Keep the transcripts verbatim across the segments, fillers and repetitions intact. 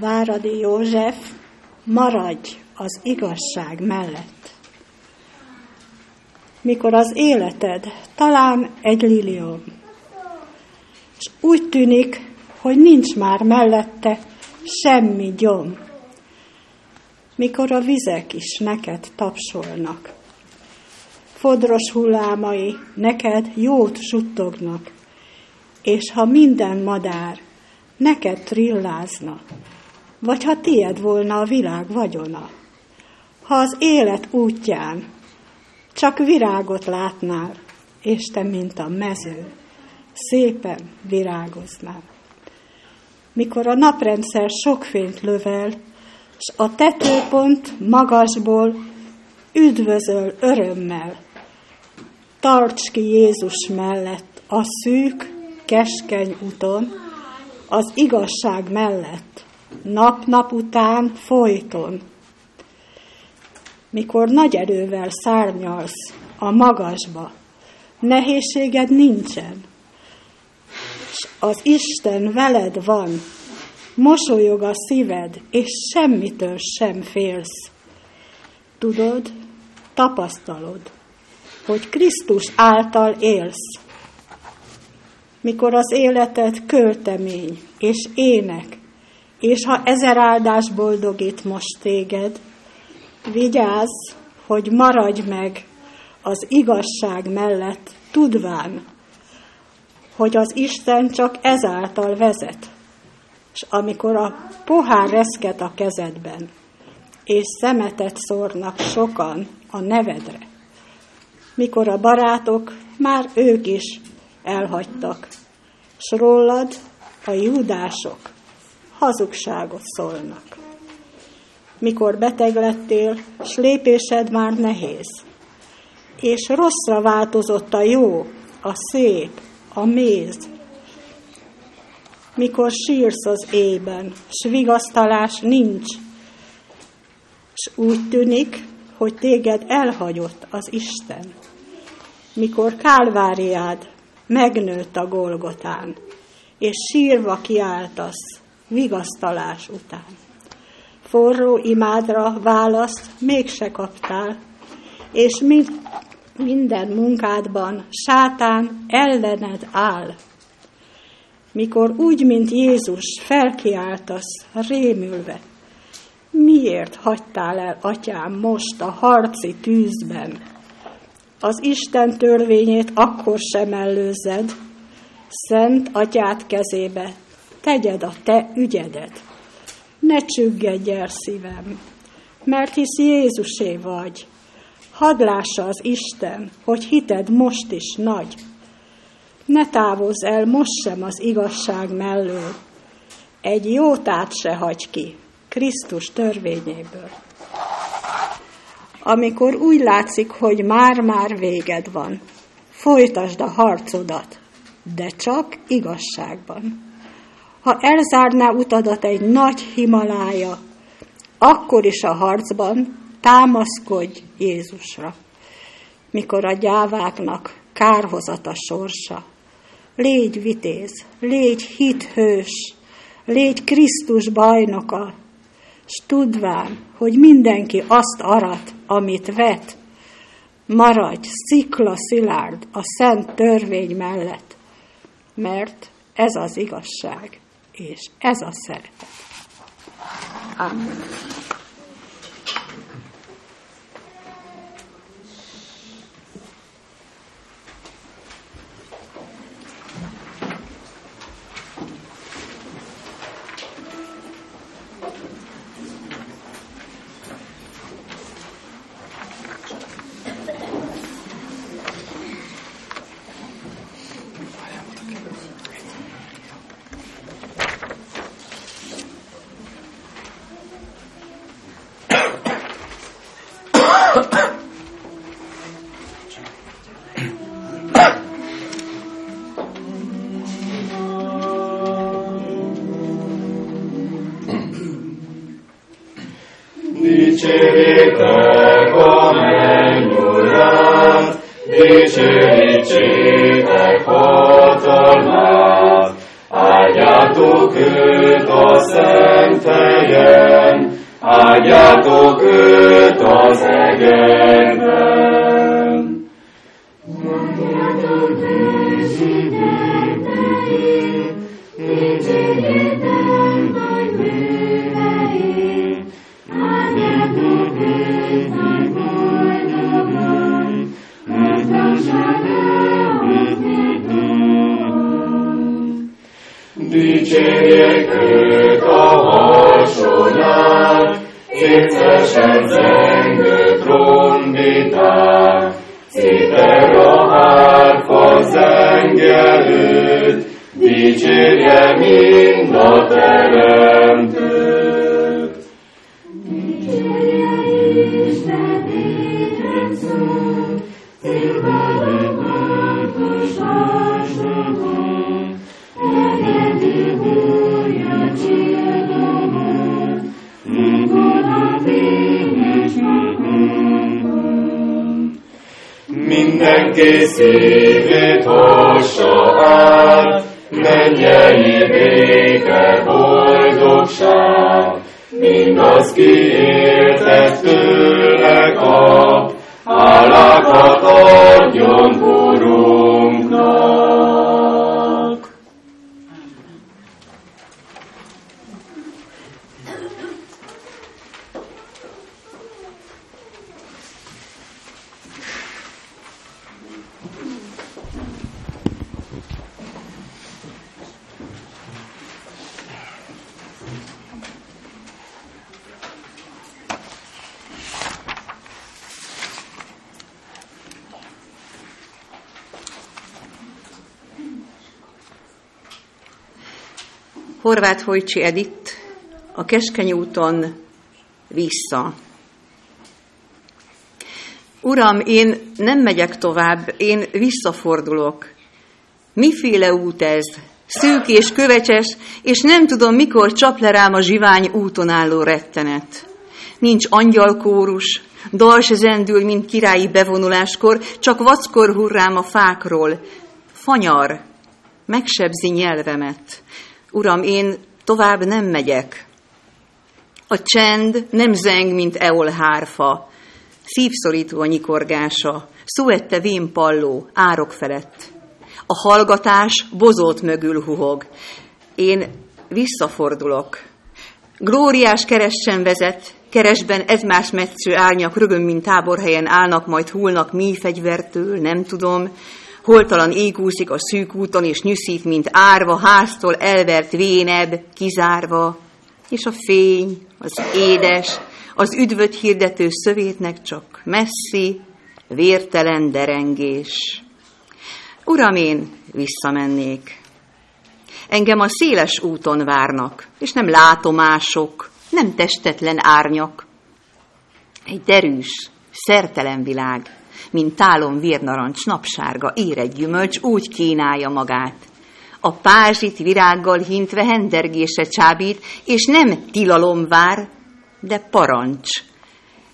Váradi József, maradj az igazság mellett. Mikor az életed talán egy liliom, és úgy tűnik, hogy nincs már mellette semmi gyom. Mikor a vizek is neked tapsolnak, fodros hullámai neked jót suttognak, és ha minden madár neked trillázna, vagy ha tied volna a világ vagyona, ha az élet útján csak virágot látnál, és te, mint a mező, szépen virágoznál. Mikor a naprendszer sok fényt lövel, s a tetőpont magasból üdvözöl örömmel, tarts ki Jézus mellett a szűk, keskeny úton, az igazság mellett, nap-nap után folyton. Mikor nagy erővel szárnyalsz a magasba, nehézséged nincsen, s az Isten veled van, mosolyog a szíved, és semmitől sem félsz. Tudod, tapasztalod, hogy Krisztus által élsz. Mikor az életed költemény és ének, és ha ezer áldás boldogít most téged, vigyázz, hogy maradj meg az igazság mellett, tudván, hogy az Isten csak ezáltal vezet. És amikor a pohár reszket a kezedben, és szemetet szórnak sokan a nevedre, mikor a barátok már ők is elhagytak, s rólad a júdások hazugságot szólnak. Mikor beteg lettél, s lépésed már nehéz, és rosszra változott a jó, a szép, a méz. Mikor sírsz az éjben, s vigasztalás nincs, s úgy tűnik, hogy téged elhagyott az Isten. Mikor kálváriád megnőtt a Golgotán, és sírva kiáltasz vigasztalás után. Forró imádra választ mégse kaptál, és mind, minden munkádban sátán ellened áll. Mikor úgy, mint Jézus, felkiáltasz rémülve, miért hagytál el, atyám, most a harci tűzben? Az Isten törvényét akkor sem előzed, szent atyád kezébe tegyed a te ügyedet. Ne csüggedj el, szívem, mert hisz Jézusé vagy. Hadd lássa az Isten, hogy hited most is nagy. Ne távozz el most sem az igazság mellől, egy jótát se hagy ki Krisztus törvényéből. Amikor úgy látszik, hogy már-már véged van, folytasd a harcodat, de csak igazságban. Ha elzárná utadat egy nagy Himalája, akkor is a harcban támaszkodj Jézusra. Mikor a gyáváknak kárhozat a sorsa, légy vitéz, légy hithős, légy Krisztus bajnoka, s tudván, hogy mindenki azt arat, amit vet, maradj szikla szilárd a szent törvény mellett, mert ez az igazság, és ez a szeretet. Amen. Áldjátok őt a szentek, jön, áldjátok őt az egerben. Mondjátok bűzsidét neki, védségében vagy bűnei, áldjátok őt meg boldogan, mert hozzád dicsérjék őt a harsonyán, érzesen zengő trombitán, citer a hárfa zengelőt, dicsérje mind a teremtőt. Dicsérje Isten néked szót, szívbeli pörkös harsonyán, Húrja csillanat, mikor a fényes magamban. Mindenki szívét hassa át, mennyei béke boldogság. Mindaz, ki érted tőle kap, hálákat adjon Urunknak. Kárvát Hajcsi Edit, a keskeny úton vissza. Uram, én nem megyek tovább, én visszafordulok. Miféle út ez? Szűk és kövecses, és nem tudom, mikor csap le rám a zsivány úton álló rettenet. Nincs angyalkórus, dal se zendül, mint királyi bevonuláskor, csak vackor hurrám a fákról. Fanyar, megsebzi nyelvemet. Uram, én tovább nem megyek. A csend nem zeng, mint eol hárfa, szívszorító a nyikorgása, szóette vén palló, árok felett. A hallgatás bozót mögül huhog. Én visszafordulok. Glóriás keressen vezet, keresben ez más metsző árnyak rögön, mint táborhelyen állnak, majd hullnak mély fegyvertől, nem tudom. Holtalan égúszik a szűk úton, és nyűszít, mint árva, háztól elvert véneb, kizárva, és a fény, az édes, az üdvöt hirdető szövétnek csak messzi, vértelen derengés. Uram, én visszamennék. Engem a széles úton várnak, és nem látomások, nem testetlen árnyak. Egy derűs, szertelen világ, mint tálon vérnarancs, napsárga, érett gyümölcs, úgy kínálja magát. A pázsit virággal hintve hendergése csábít, és nem tilalom vár, de parancs.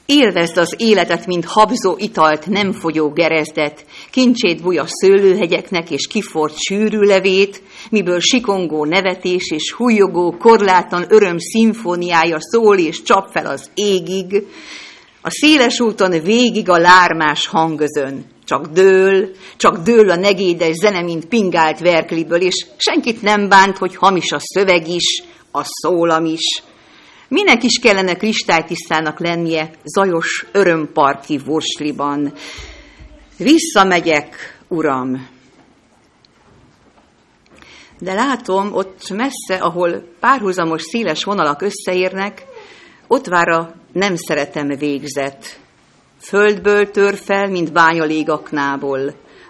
Élvezd az életet, mint habzó italt, nem fogyó gerezdet, kincsét búj a szőlőhegyeknek és kifort sűrű levét, miből sikongó nevetés és hújogó, korlátlan öröm szimfóniája szól és csap fel az égig. A széles úton végig a lármás hangözön. Csak dől, csak dől a negédes zene, mint pingált verkliből, és senkit nem bánt, hogy hamis a szöveg is, a szólam is. Minek is kellene kristálytisztának lennie zajos örömparki vursliban. Visszamegyek, Uram! De látom, ott messze, ahol párhuzamos széles vonalak összeérnek, ott vár a nem szeretem végzet. Földből tör fel, mint bányalég aknából.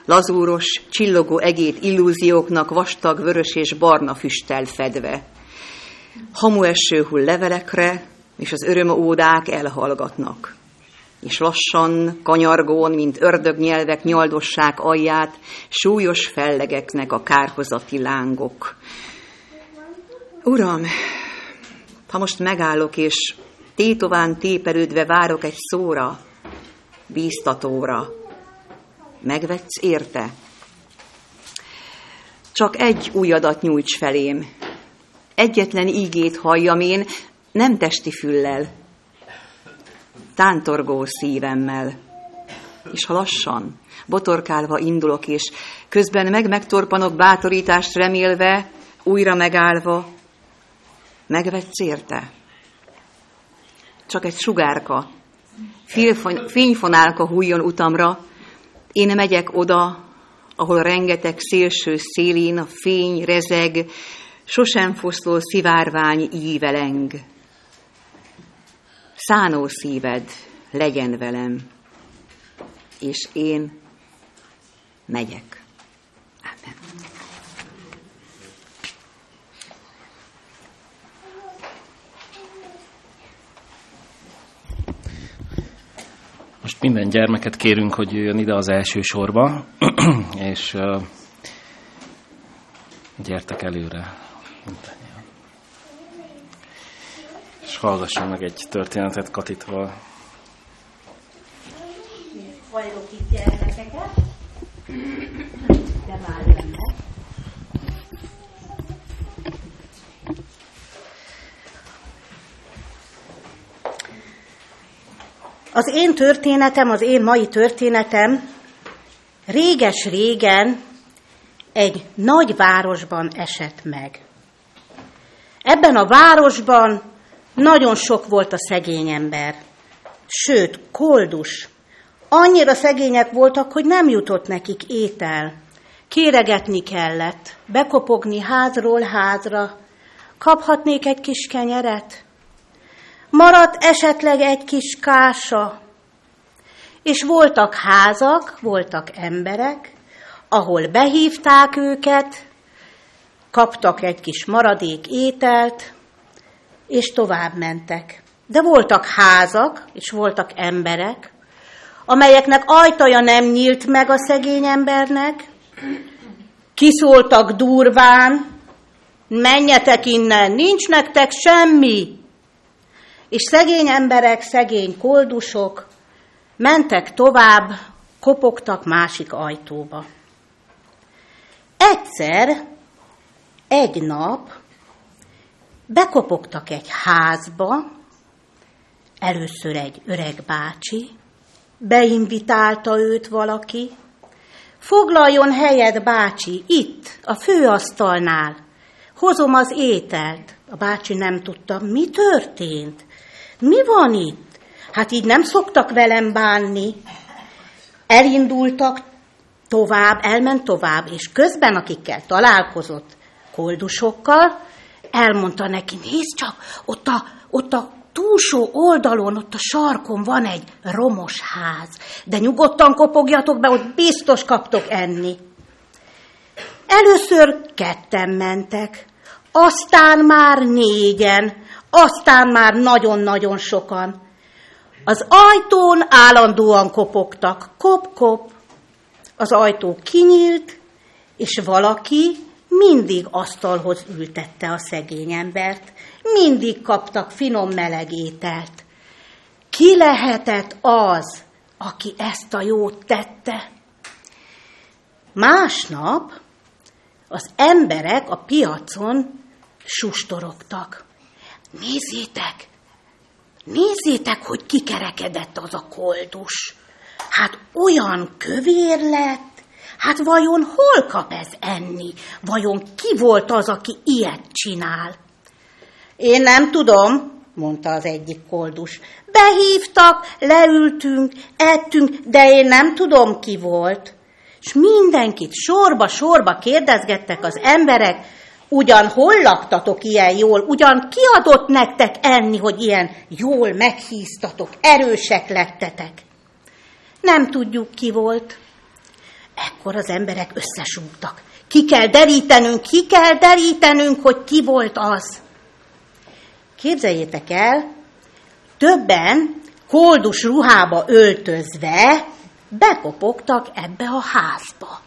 Lazúros, csillogó egét illúzióknak vastag, vörös és barna füsttel fedve. Hamueső hull levelekre, és az örömódák elhallgatnak. És lassan, kanyargón, mint ördögnyelvek nyaldossák alját, súlyos fellegeknek a kárhozati lángok. Uram, ha most megállok, és tétován téperődve várok egy szóra, bíztatóra. Megvetsz érte? Csak egy új adat nyújts felém. Egyetlen ígét halljam én, nem testi füllel, tántorgó szívemmel. És ha lassan, botorkálva indulok, és közben meg megtorpanok bátorítást remélve, újra megállva, megvetsz érte. Csak egy sugárka, fényfonálka hújjon utamra, én megyek oda, ahol rengeteg szélső szélén a fény rezeg, sosem foszló szivárvány íveleng. Szánó szíved legyen velem, és én megyek. Ámen. Most minden gyermeket kérünk, hogy jöjjön ide az első sorba, és uh, gyertek előre. És hallgassunk meg egy történetet Katitól. Vajlok itt gyermekeket, de már jönnek. Az én történetem, az én mai történetem réges-régen egy nagy városban esett meg. Ebben a városban nagyon sok volt a szegény ember, sőt, koldus. Annyira szegények voltak, hogy nem jutott nekik étel. Kéregetni kellett, bekopogni házról házra. Kaphatnék egy kis kenyeret? Maradt esetleg egy kis kása. És voltak házak, voltak emberek, ahol behívták őket, kaptak egy kis maradék ételt, és tovább mentek. De voltak házak, és voltak emberek, amelyeknek ajtaja nem nyílt meg a szegény embernek, kiszóltak durván, menjetek innen, nincs nektek semmi. És szegény emberek, szegény koldusok mentek tovább, kopogtak másik ajtóba. Egyszer, egy nap bekopogtak egy házba, először egy öreg bácsi, beinvitálta őt valaki, foglaljon helyet, bácsi, itt, a főasztalnál, hozom az ételt. A bácsi nem tudta, mi történt, mi van itt, hát így nem szoktak velem bánni. Elindultak tovább, elment tovább, és közben, akikkel találkozott, koldusokkal, elmondta neki, nézd csak, ott a, ott a túlsó oldalon, ott a sarkon van egy romos ház, de nyugodtan kopogjatok be, ott biztos kaptok enni. Először ketten mentek, aztán már négyen, aztán már nagyon-nagyon sokan. Az ajtón állandóan kopogtak, kop-kop. Az ajtó kinyílt, és valaki mindig asztalhoz ültette a szegény embert. Mindig kaptak finom meleg ételt. Ki lehetett az, aki ezt a jót tette? Másnap az emberek a piacon sustorogtak. Nézzétek, nézzétek, hogy kikerekedett az a koldus. Hát olyan kövér lett, hát vajon hol kap ez enni? Vajon ki volt az, aki ilyet csinál? Én nem tudom, mondta az egyik koldus. Behívtak, leültünk, ettünk, de én nem tudom, ki volt. És mindenkit sorba-sorba kérdezgettek az emberek, ugyan hol laktatok ilyen jól, ugyan ki adott nektek enni, hogy ilyen jól meghíztatok, erősek lettetek. Nem tudjuk, ki volt. Ekkor az emberek összesúgtak. Ki kell derítenünk, ki kell derítenünk, hogy ki volt az. Képzeljétek el, többen koldus ruhába öltözve bekopogtak ebbe a házba.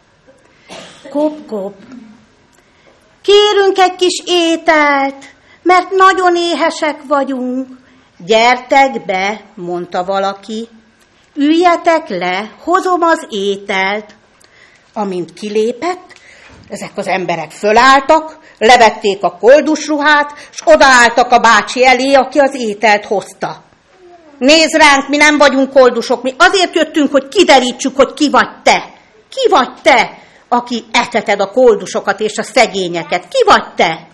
Kop-kop. Kérünk egy kis ételt, mert nagyon éhesek vagyunk. Gyertek be, mondta valaki. Üljetek le, hozom az ételt. Amint kilépett, ezek az emberek fölálltak, levették a koldus ruhát, s odaálltak a bácsi elé, aki az ételt hozta. Nézd ránk, mi nem vagyunk koldusok, mi azért jöttünk, hogy kiderítsük, hogy ki vagy te. Ki vagy te, aki eteted a koldusokat és a szegényeket? Ki vagy te?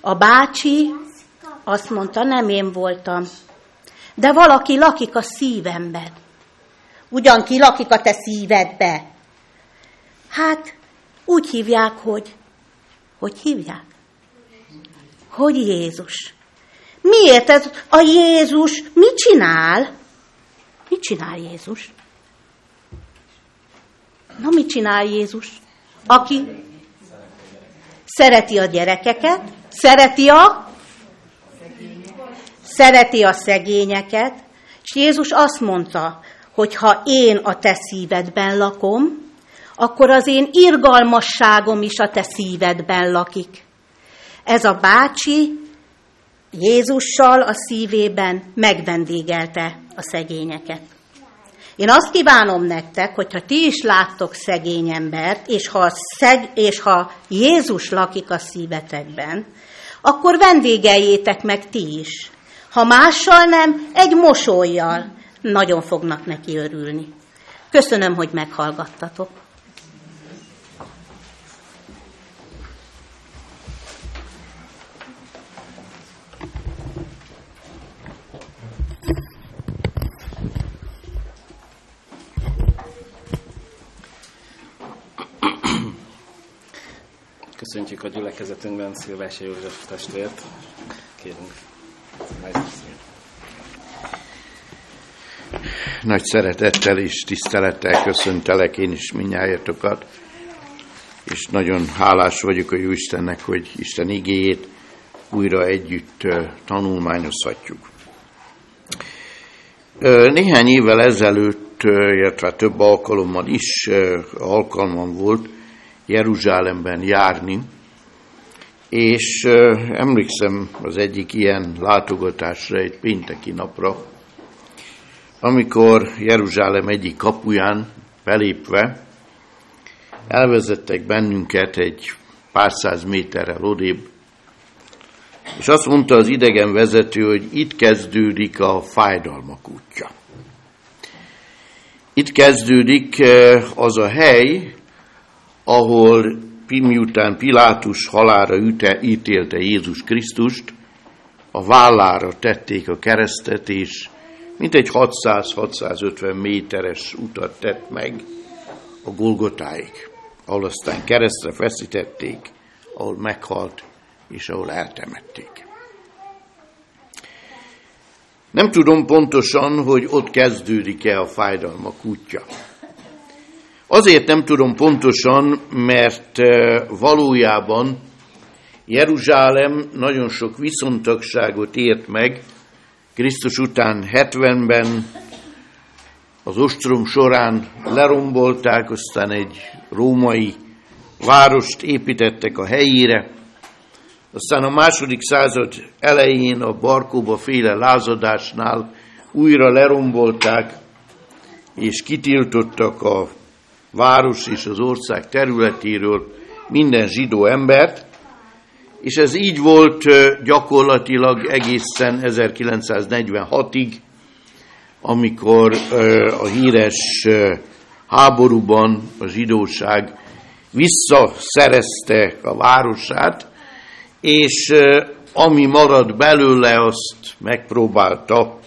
A bácsi azt mondta, nem én voltam, de valaki lakik a szívemben. Ugyan ki lakik a te szívedbe? Hát úgy hívják, hogy... Hogy hívják? Hogy Jézus. Miért ez a Jézus? Mit csinál? Mit csinál Jézus? Na, mit csinál Jézus? Aki szereti a gyerekeket, szereti a... szereti a szegényeket, és Jézus azt mondta, hogy ha én a te szívedben lakom, akkor az én irgalmasságom is a te szívedben lakik. Ez a bácsi Jézussal a szívében megvendégelte a szegényeket. Én azt kívánom nektek, hogyha ti is láttok szegény embert, és ha, szeg, és ha Jézus lakik a szívetekben, akkor vendégeljétek meg ti is. Ha mással nem, egy mosollyal. Nagyon fognak neki örülni. Köszönöm, hogy meghallgattatok. Köszöntjük a gyülekezetünkben Szilvási József testvért. Kérünk. Nagy szeretettel és tisztelettel köszöntelek én is mindnyájatokat, és nagyon hálás vagyok a Jóistennek, hogy Isten igéjét újra együtt tanulmányozhatjuk. Néhány évvel ezelőtt, illetve több alkalommal is alkalmam volt Jeruzsálemben járni, és emlékszem az egyik ilyen látogatásra, egy pénteki napra, amikor Jeruzsálem egyik kapuján belépve elvezettek bennünket egy pár száz méterrel odébb, és azt mondta az idegen vezető, hogy itt kezdődik a fájdalmak útja. Itt kezdődik az a hely, ahol miután Pilátus halálra üte, ítélte Jézus Krisztust, a vállára tették a keresztet, és mintegy hatszáz-hatszázötven méteres utat tett meg a Golgotáig, ahol aztán keresztre feszítették, ahol meghalt, és ahol eltemették. Nem tudom pontosan, hogy ott kezdődik-e a fájdalmak útja. Azért nem tudom pontosan, mert valójában Jeruzsálem nagyon sok viszontagságot ért meg Krisztus után hetvenben, az ostrom során lerombolták, aztán egy római várost építettek a helyére, aztán a második század elején a Barkóba féle lázadásnál újra lerombolták, és kitiltottak a város és az ország területéről minden zsidó embert, és ez így volt gyakorlatilag egészen ezerkilencszáznegyvenhatig, amikor a híres háborúban a zsidóság visszaszerezte a városát, és ami maradt belőle, azt megpróbálta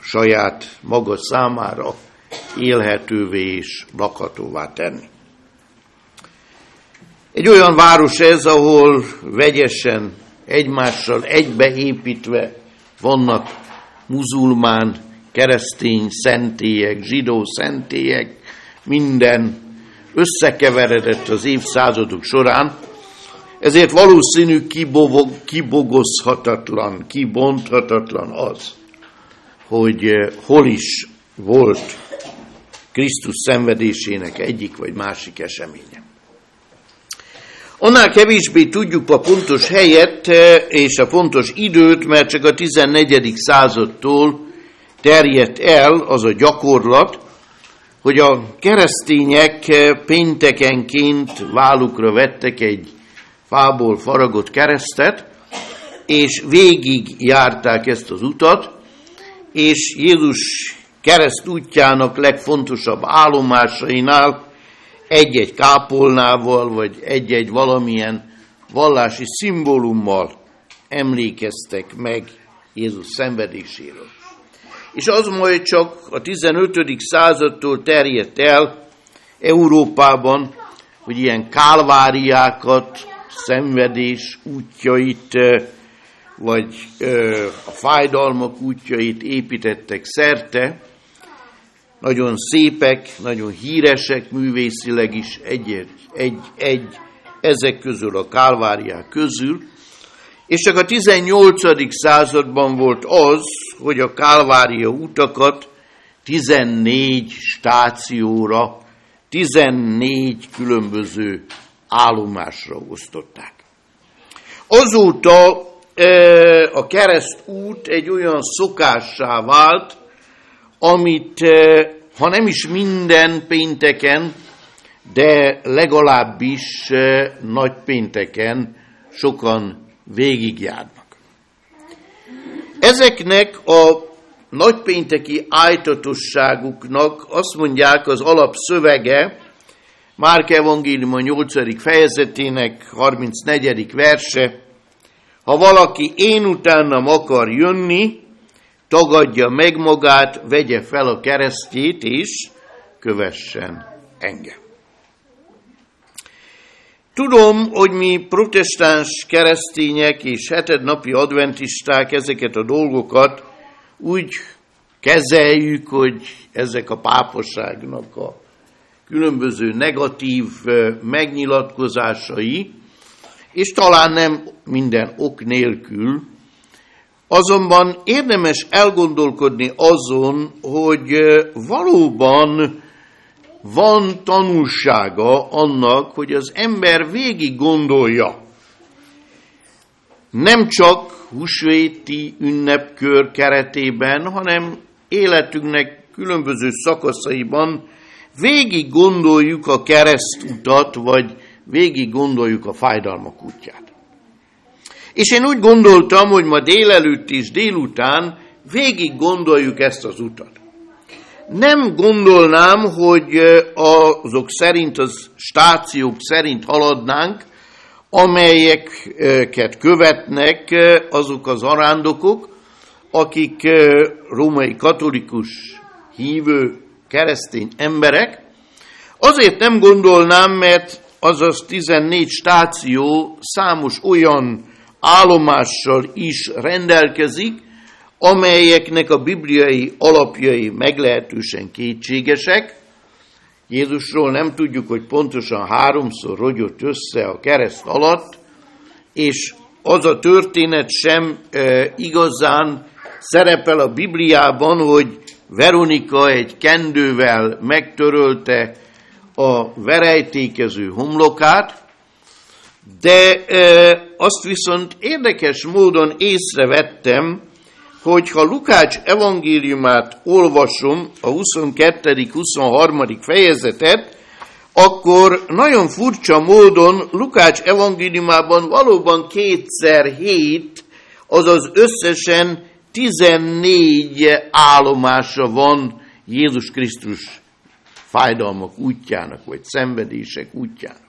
saját maga számára élhetővé és lakhatóvá tenni. Egy olyan város ez, ahol vegyesen egymással egybeépítve vannak muzulmán, keresztény szentélyek, zsidó szentélyek, minden összekeveredett az évszázadok során, ezért valószínű kibobog, kibogozhatatlan, kibonthatatlan az, hogy hol is volt Krisztus szenvedésének egyik vagy másik eseménye. Annál kevésbé tudjuk a pontos helyet és a pontos időt, mert csak a tizennegyedik századtól terjedt el az a gyakorlat, hogy a keresztények péntekenként vállukra vettek egy fából faragott keresztet, és végig járták ezt az utat, és Jézus kereszt útjának legfontosabb állomásainál egy-egy kápolnával, vagy egy-egy valamilyen vallási szimbólummal emlékeztek meg Jézus szenvedéséről. És az majd csak a tizenötödik századtól terjedt el Európában, hogy ilyen kálváriákat, szenvedés útjait, vagy a fájdalmak útjait építettek szerte, nagyon szépek, nagyon híresek művészileg is egy, egy, egy ezek közül, a kálváriák közül, és csak a tizennyolcadik században volt az, hogy a kálvária utakat tizennégy stációra, tizennégy különböző állomásra osztották. Azóta a keresztút egy olyan szokássá vált, amit ha nem is minden pénteken, de legalábbis nagypénteken sokan végigjárnak. Ezeknek a nagypénteki ájtatosságuknak azt mondják az alapszövege, Márk evangéliuma nyolcadik fejezetének harmincnegyedik verse: ha valaki én utánam akar jönni, tagadja meg magát, vegye fel a keresztjét, és kövessen engem. Tudom, hogy mi protestáns keresztények és hetednapi adventisták ezeket a dolgokat úgy kezeljük, hogy ezek a pápaságnak a különböző negatív megnyilatkozásai, és talán nem minden ok nélkül. Azonban érdemes elgondolkodni azon, hogy valóban van tanúsága annak, hogy az ember végig gondolja. Nem csak húsvéti ünnepkör keretében, hanem életünknek különböző szakaszaiban végig gondoljuk a keresztutat, vagy végig gondoljuk a fájdalmak útját. És én úgy gondoltam, hogy ma délelőtt és délután végig gondoljuk ezt az utat. Nem gondolnám, hogy azok szerint, az stációk szerint haladnánk, amelyeket követnek azok az arándokok, akik római katolikus hívő keresztény emberek. Azért nem gondolnám, mert azaz tizennégy stáció számos olyan állomással is rendelkezik, amelyeknek a bibliai alapjai meglehetősen kétségesek. Jézusról nem tudjuk, hogy pontosan háromszor rogyott össze a kereszt alatt, és az a történet sem e, igazán szerepel a Bibliában, hogy Veronika egy kendővel megtörölte a verejtékező homlokát, de e, azt viszont érdekes módon észrevettem, hogyha Lukács evangéliumát olvasom, a huszonkettő huszonhárom fejezetet, akkor nagyon furcsa módon Lukács evangéliumában valóban kétszer hét, azaz összesen tizennégy állomása van Jézus Krisztus fájdalmak útjának, vagy szenvedések útjának.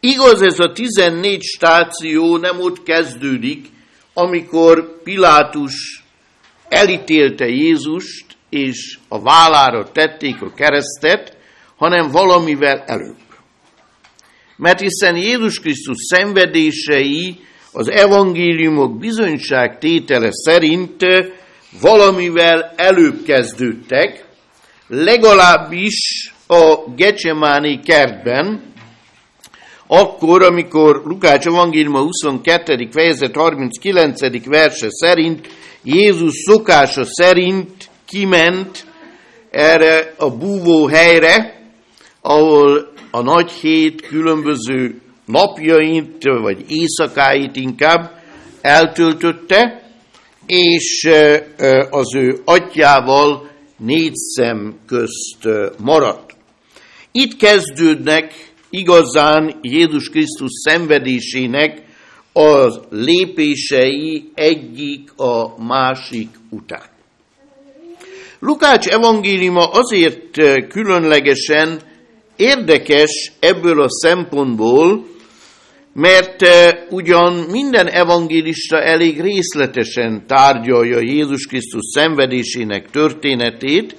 Igaz, ez a tizennégy stáció nem ott kezdődik, amikor Pilátus elítélte Jézust, és a vállára tették a keresztet, hanem valamivel előbb. Mert hiszen Jézus Krisztus szenvedései az evangéliumok bizonyságtétele szerint valamivel előbb kezdődtek, legalábbis a Gecsemáni kertben, akkor, amikor Lukács evangéliuma huszonkettő fejezet harminckilencedik verse szerint Jézus szokása szerint kiment erre a búvó helyre, ahol a nagy hét különböző napjait, vagy éjszakáit inkább eltöltötte, és az ő atyával négy szem közt maradt. Itt kezdődnek igazán Jézus Krisztus szenvedésének az lépései egyik a másik után. Lukács evangéliuma azért különlegesen érdekes ebből a szempontból, mert ugyan minden evangélista elég részletesen tárgyalja Jézus Krisztus szenvedésének történetét,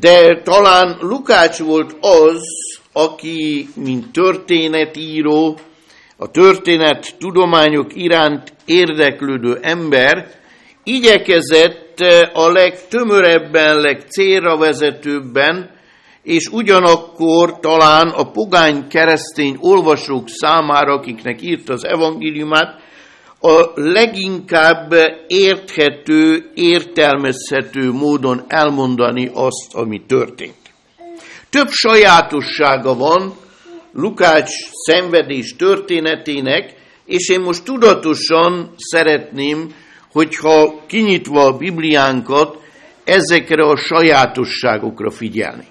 de talán Lukács volt az, aki, mint történetíró, a történet tudományok iránt érdeklődő ember igyekezett a legtömörebben, legcélra vezetőbben, és ugyanakkor talán a pogány keresztény olvasók számára, akiknek írt az evangéliumát, a leginkább érthető, értelmezhető módon elmondani azt, ami történt. Több sajátossága van Lukács szenvedés történetének, és én most tudatosan szeretném, hogyha kinyitva a Bibliánkat, ezekre a sajátosságokra figyelnék.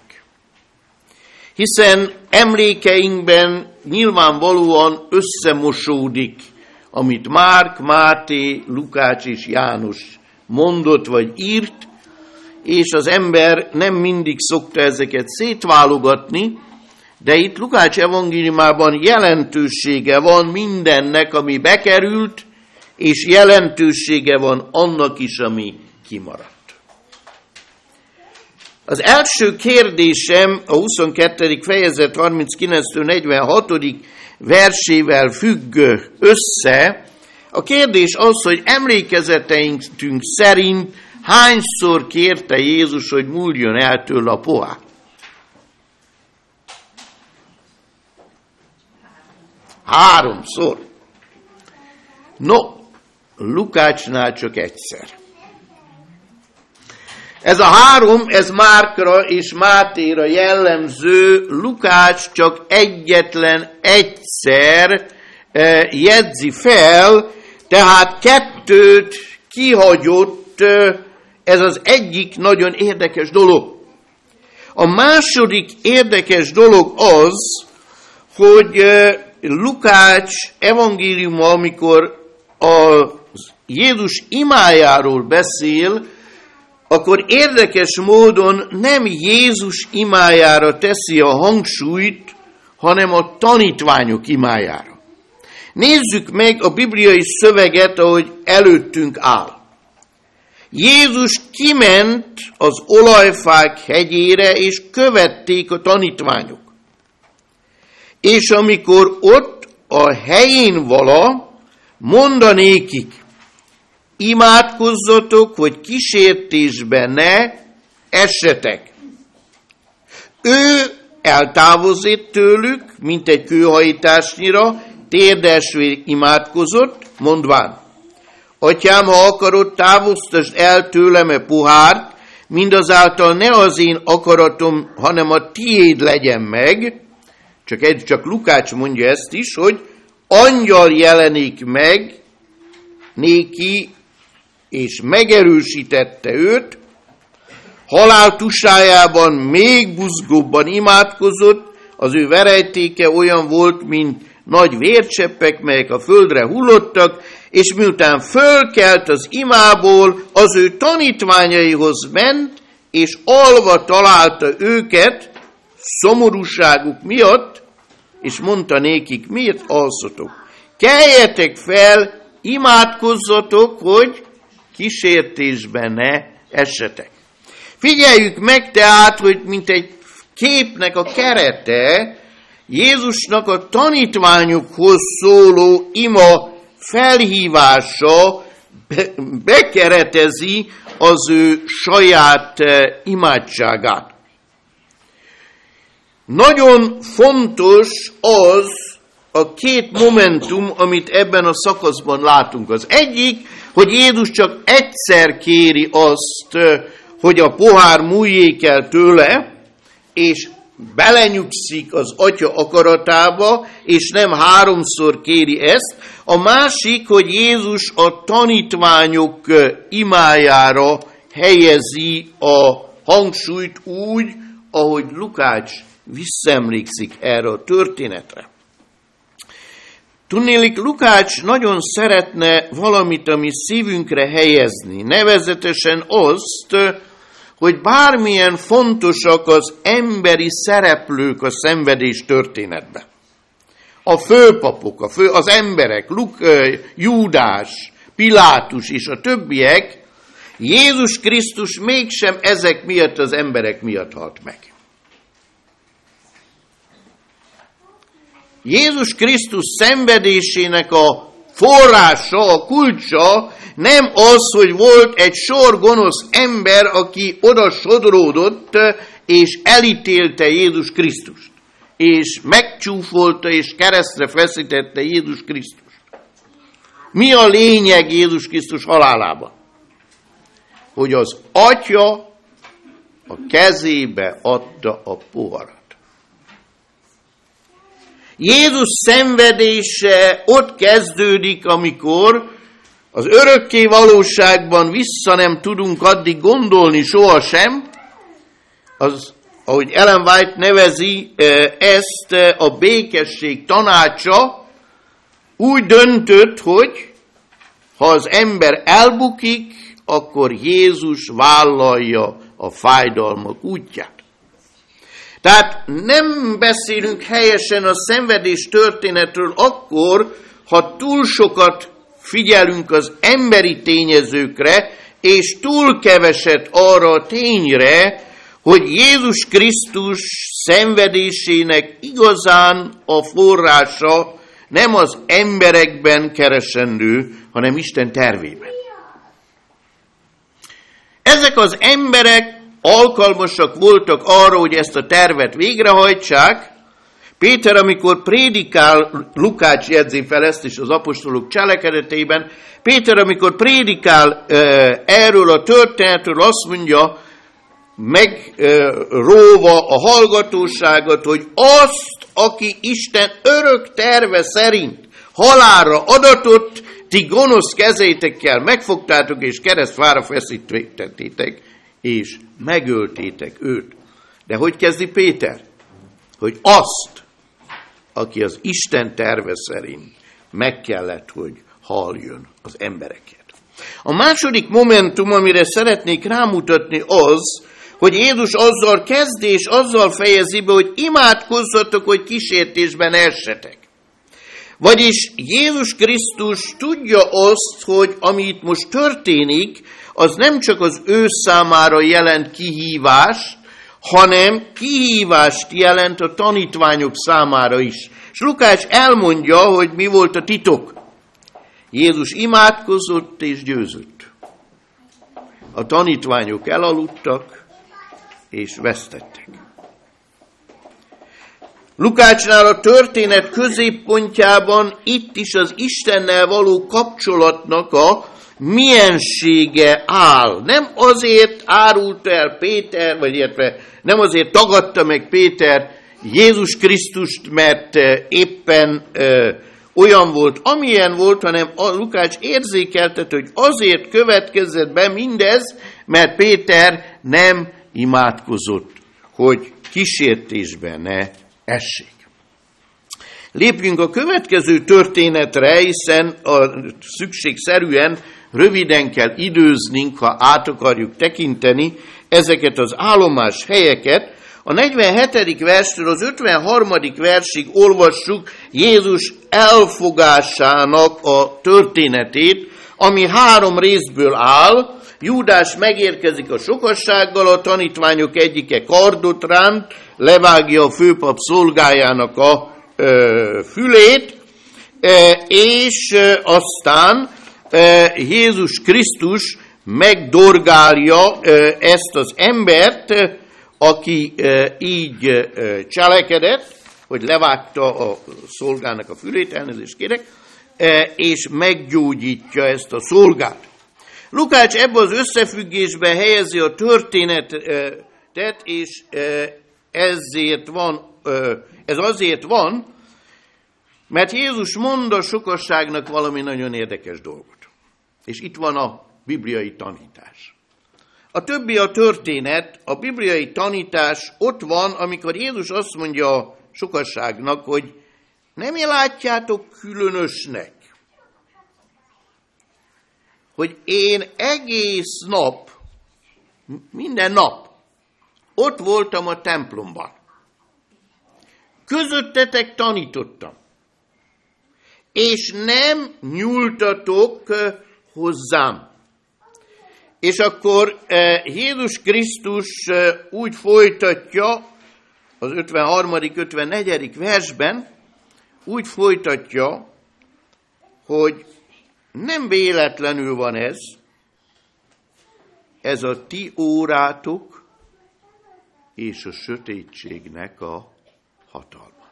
Hiszen emlékeinkben nyilvánvalóan összemosódik, amit Márk, Máté, Lukács és János mondott vagy írt, és az ember nem mindig szokta ezeket szétválogatni, de itt Lukács evangéliumában jelentősége van mindennek, ami bekerült, és jelentősége van annak is, ami kimaradt. Az első kérdésem a huszonkettedik fejezet harminckilenctől negyvenhatig versével függ össze. A kérdés az, hogy emlékezetünk szerint hányszor kérte Jézus, hogy múljon el tőle a pohár? Háromszor. No, Lukácsnál csak egyszer. Ez a három, ez Márkra és Mátéra jellemző, Lukács csak egyetlen egyszer jegyzi fel, tehát kettőt kihagyott, ez az egyik nagyon érdekes dolog. A második érdekes dolog az, hogy Lukács evangéliuma, amikor a Jézus imájáról beszél, akkor érdekes módon nem Jézus imájára teszi a hangsúlyt, hanem a tanítványok imájára. Nézzük meg a bibliai szöveget, ahogy előttünk áll. Jézus kiment az olajfák hegyére, és követték a tanítványok. És amikor ott a helyén vala, mondanékik, imádkozzatok, hogy kísértésbe ne essetek. Ő eltávozott tőlük, mint egy kőhajtásnyira, térdesvé imádkozott, mondván, Atyám, ha akarod, távoztasd el tőlem a pohárt, mindazáltal ne az én akaratom, hanem a tiéd legyen meg. Csak, egy, csak Lukács mondja ezt is, hogy angyal jelenik meg néki, és megerősítette őt, haláltusájában még buzgóbban imádkozott, az ő verejtéke olyan volt, mint nagy vércseppek, melyek a földre hullottak, és miután fölkelt az imából, az ő tanítványaihoz ment, és alva találta őket szomorúságuk miatt, és mondta nékik, miért alszotok? Keljetek fel, imádkozzatok, hogy kísértésben ne essetek. Figyeljük meg tehát, hogy mint egy képnek a kerete, Jézusnak a tanítványokhoz szóló ima felhívása bekeretezi az ő saját imádságát. Nagyon fontos az, a két momentum, amit ebben a szakaszban látunk. Az egyik, hogy Jézus csak egyszer kéri azt, hogy a pohár múljék el tőle, és belenyugszik az Atya akaratába, és nem háromszor kéri ezt. A másik, hogy Jézus a tanítványok imájára helyezi a hangsúlyt úgy, ahogy Lukács visszaemlékszik erre a történetre. Tudnélik, Lukács nagyon szeretne valamit, ami szívünkre helyezni, nevezetesen azt, hogy bármilyen fontosak az emberi szereplők a szenvedés történetben. A főpapok, a fő, az emberek, Luk, Júdás, Pilátus és a többiek, Jézus Krisztus mégsem ezek miatt az emberek miatt halt meg. Jézus Krisztus szenvedésének a forrása, a kulcsa nem az, hogy volt egy sor gonosz ember, aki oda sodródott, és elítélte Jézus Krisztust, és megcsúfolta, és keresztre feszítette Jézus Krisztust. Mi a lényeg Jézus Krisztus halálában? Hogy az atya a kezébe adta a poharat. Jézus szenvedése ott kezdődik, amikor az örökké valóságban vissza nem tudunk addig gondolni sohasem, az, ahogy Ellen White nevezi ezt, a békesség tanácsa úgy döntött, hogy ha az ember elbukik, akkor Jézus vállalja a fájdalmak útját. Tehát nem beszélünk helyesen a szenvedés történetről akkor, ha túl sokat figyelünk az emberi tényezőkre, és túl keveset arra a tényre, hogy Jézus Krisztus szenvedésének igazán a forrása nem az emberekben keresendő, hanem Isten tervében. Ezek az emberek alkalmasak voltak arra, hogy ezt a tervet végrehajtsák. Péter, amikor prédikál, Lukács jegyzi fel ezt is az apostolok cselekedetében, Péter, amikor prédikál erről a történetről, azt mondja, megróva a hallgatóságot, hogy azt, aki Isten örök terve szerint halálra adatott, ti gonosz kezeitekkel megfogtátok, és keresztfára feszítettétek, és megöltétek őt. De hogy kezdi Péter? Hogy azt, aki az Isten terve szerint meg kellett, hogy haljon az embereket. A második momentum, amire szeretnék rámutatni az, hogy Jézus azzal kezdi, és azzal fejezi be, hogy imádkozzatok, hogy kísértésben essetek. Vagyis Jézus Krisztus tudja azt, hogy ami itt most történik, az nem csak az ő számára jelent kihívást, hanem kihívást jelent a tanítványok számára is. És Lukács elmondja, hogy mi volt a titok. Jézus imádkozott és győzött. A tanítványok elaludtak és vesztettek. Lukácsnál a történet középpontjában itt is az Istennel való kapcsolatnak a miensége áll. Nem azért árult el Péter, vagy illetve nem azért tagadta meg Péter Jézus Krisztust, mert éppen ö, olyan volt, amilyen volt, hanem a Lukács érzékeltet, hogy azért következett be mindez, mert Péter nem imádkozott, hogy kísértésben ne essék. Lépjünk a következő történetre, hiszen a szükségszerűen röviden kell időznünk, ha át akarjuk tekinteni ezeket az állomás helyeket. A negyvenhetedik verstől az ötvenharmadik versig olvassuk Jézus elfogásának a történetét, ami három részből áll. Júdás megérkezik a sokassággal, a tanítványok egyike kardot ránt, levágja a főpap szolgájának a ö, fülét, és aztán Jézus Krisztus megdorgálja ezt az embert, aki így cselekedett, hogy levágta a szolgának a fülét, elnézést kérek, és meggyógyítja ezt a szolgát. Lukács ebbe az összefüggésbe helyezi a történetet, és ezért van, ez azért van, mert Jézus mond a sokasságnak valami nagyon érdekes dolgot. És itt van a bibliai tanítás. A többi a történet, a bibliai tanítás ott van, amikor Jézus azt mondja a sokasságnak, hogy nem látjátok különösnek, hogy én egész nap, minden nap ott voltam a templomban. Közöttetek tanítottam, és nem nyúltatok hozzám. És akkor Jézus Krisztus úgy folytatja az ötvenharmadik ötvennegyedik versben, úgy folytatja, hogy nem véletlenül van ez, ez a ti órátok és a sötétségnek a hatalma.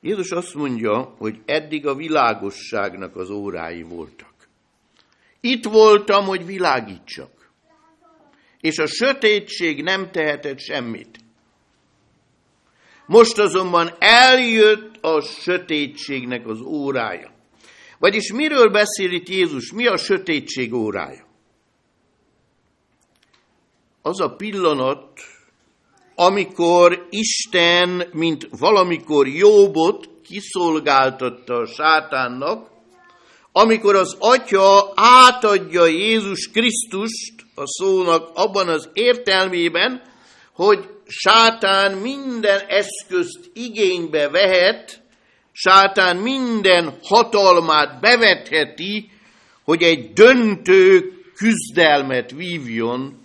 Jézus azt mondja, hogy eddig a világosságnak az órái voltak. Itt voltam, hogy világítsak. És a sötétség nem tehetett semmit. Most azonban eljött a sötétségnek az órája. Vagyis miről beszél itt Jézus? Mi a sötétség órája? Az a pillanat, amikor Isten, mint valamikor Jóbot kiszolgáltatta a sátánnak, amikor az Atya átadja Jézus Krisztust a szónak abban az értelmében, hogy sátán minden eszközt igénybe vehet, sátán minden hatalmát bevetheti, hogy egy döntő küzdelmet vívjon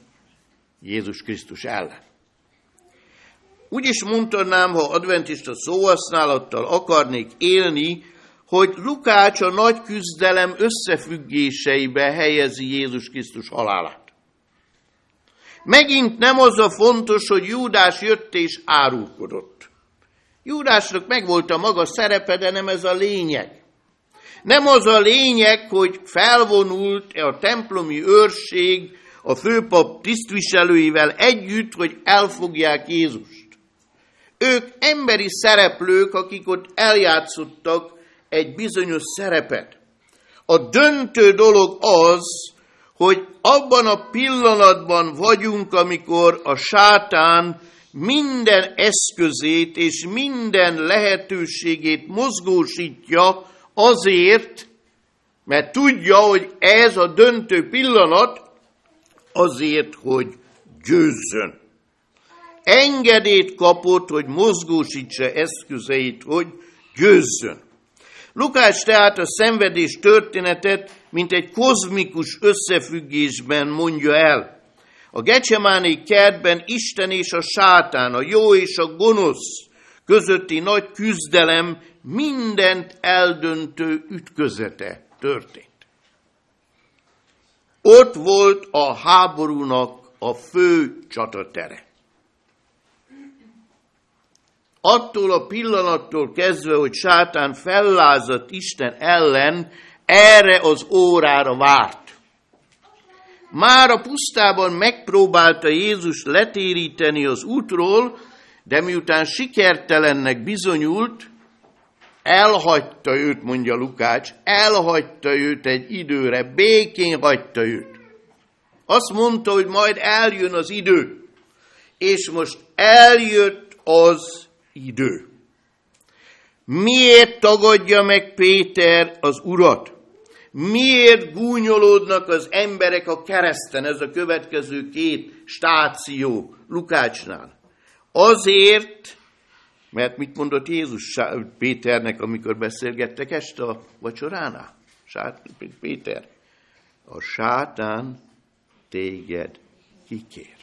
Jézus Krisztus ellen. Úgy is mondtanám, ha adventista szóhasználattal akarnék élni, hogy Lukács a nagy küzdelem összefüggéseibe helyezi Jézus Krisztus halálát. Megint nem az a fontos, hogy Júdás jött és árulkodott. Júdásnak megvolt a maga szerepe, de nem ez a lényeg. Nem az a lényeg, hogy felvonult-e a templomi őrség a főpap tisztviselőivel együtt, hogy elfogják Jézust. Ők emberi szereplők, akik ott eljátszottak egy bizonyos szerepet. A döntő dolog az, hogy abban a pillanatban vagyunk, amikor a sátán minden eszközét és minden lehetőségét mozgósítja azért, mert tudja, hogy ez a döntő pillanat azért, hogy győzzön. Engedélyt kapott, hogy mozgósítsa eszközeit, hogy győzzön. Lukács tehát a szenvedés történetet, mint egy kozmikus összefüggésben mondja el. A gecsemáni kertben Isten és a sátán, a jó és a gonosz közötti nagy küzdelem mindent eldöntő ütközete történt. Ott volt a háborúnak a fő csatatere. Attól a pillanattól kezdve, hogy sátán fellázadt Isten ellen, erre az órára várt. Már a pusztában megpróbálta Jézus letéríteni az útról, de miután sikertelennek bizonyult, elhagyta őt, mondja Lukács, elhagyta őt egy időre, békén hagyta őt. Azt mondta, hogy majd eljön az idő, és most eljött az idő. Miért tagadja meg Péter az Urat? Miért gúnyolódnak az emberek a kereszten? Ez a következő két stáció Lukácsnál. Azért, mert mit mondott Jézus Péternek, amikor beszélgettek este a vacsoránál? Sátán, Péter, a sátán téged kikér.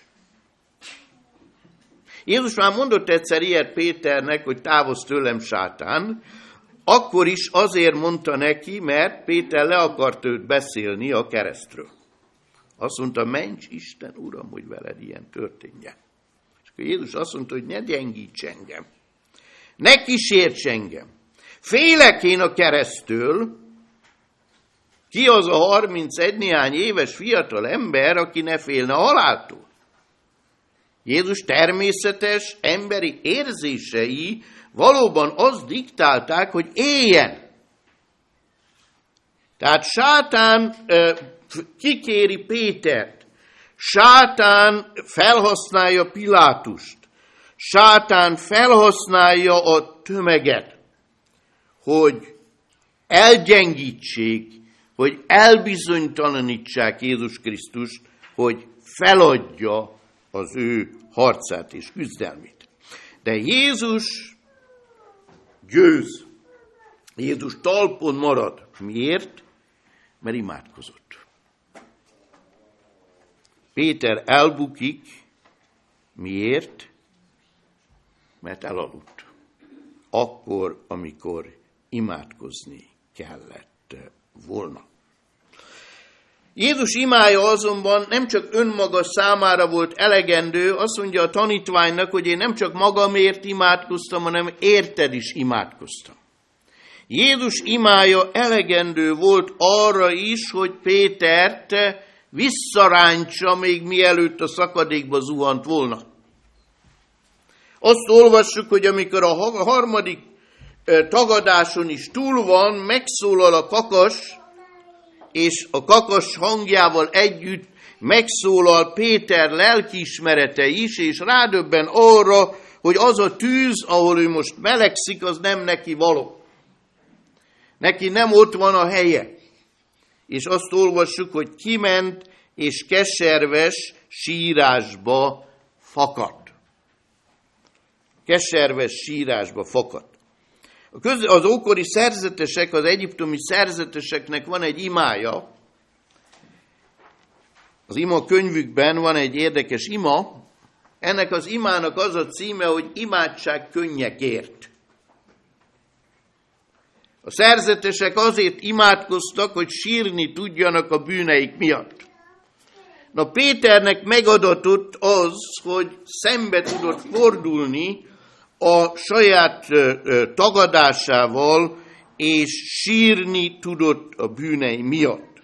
Jézus már mondott egyszer ilyet Péternek, hogy távozz tőlem, sátán, akkor is azért mondta neki, mert Péter le akart őt beszélni a keresztről. Azt mondta, ments Isten, Uram, hogy veled ilyen történjen. És akkor Jézus azt mondta, hogy ne gyengíts engem, ne kísérts engem. Félek én a keresztől, ki az a harmincegy néhány éves fiatal ember, aki ne félne a haláltól. Jézus természetes emberi érzései valóban azt diktálták, hogy éljen. Tehát sátán kikéri Pétert, sátán felhasználja Pilátust, sátán felhasználja a tömeget, hogy elgyengítsék, hogy elbizonytalanítsák Jézus Krisztust, hogy feladja az ő harcát és küzdelmét. De Jézus győz. Jézus talpon marad. Miért? Mert imádkozott. Péter elbukik. Miért? Mert elaludt. Akkor, amikor imádkozni kellett volna. Jézus imája azonban nem csak önmaga számára volt elegendő, azt mondja a tanítványnak, hogy én nem csak magamért imádkoztam, hanem érted is imádkoztam. Jézus imája elegendő volt arra is, hogy Pétert visszarántsa még mielőtt a szakadékba zuhant volna. Azt olvassuk, hogy amikor a harmadik tagadáson is túl van, megszólal a kakas, és a kakas hangjával együtt megszólal Péter lelkiismerete is, és rádöbben arra, hogy az a tűz, ahol ő most melegszik, az nem neki való. Neki nem ott van a helye. És azt olvassuk, hogy kiment, és keserves sírásba fakadt. Keserves sírásba fakadt. Az ókori szerzetesek, az egyiptomi szerzeteseknek van egy imája. Az ima könyvükben van egy érdekes ima. Ennek az imának az a címe, hogy imádság könnyekért. A szerzetesek azért imádkoztak, hogy sírni tudjanak a bűneik miatt. Na Péternek megadatott az, hogy szembe tudott fordulni a saját tagadásával, és sírni tudott a bűnei miatt.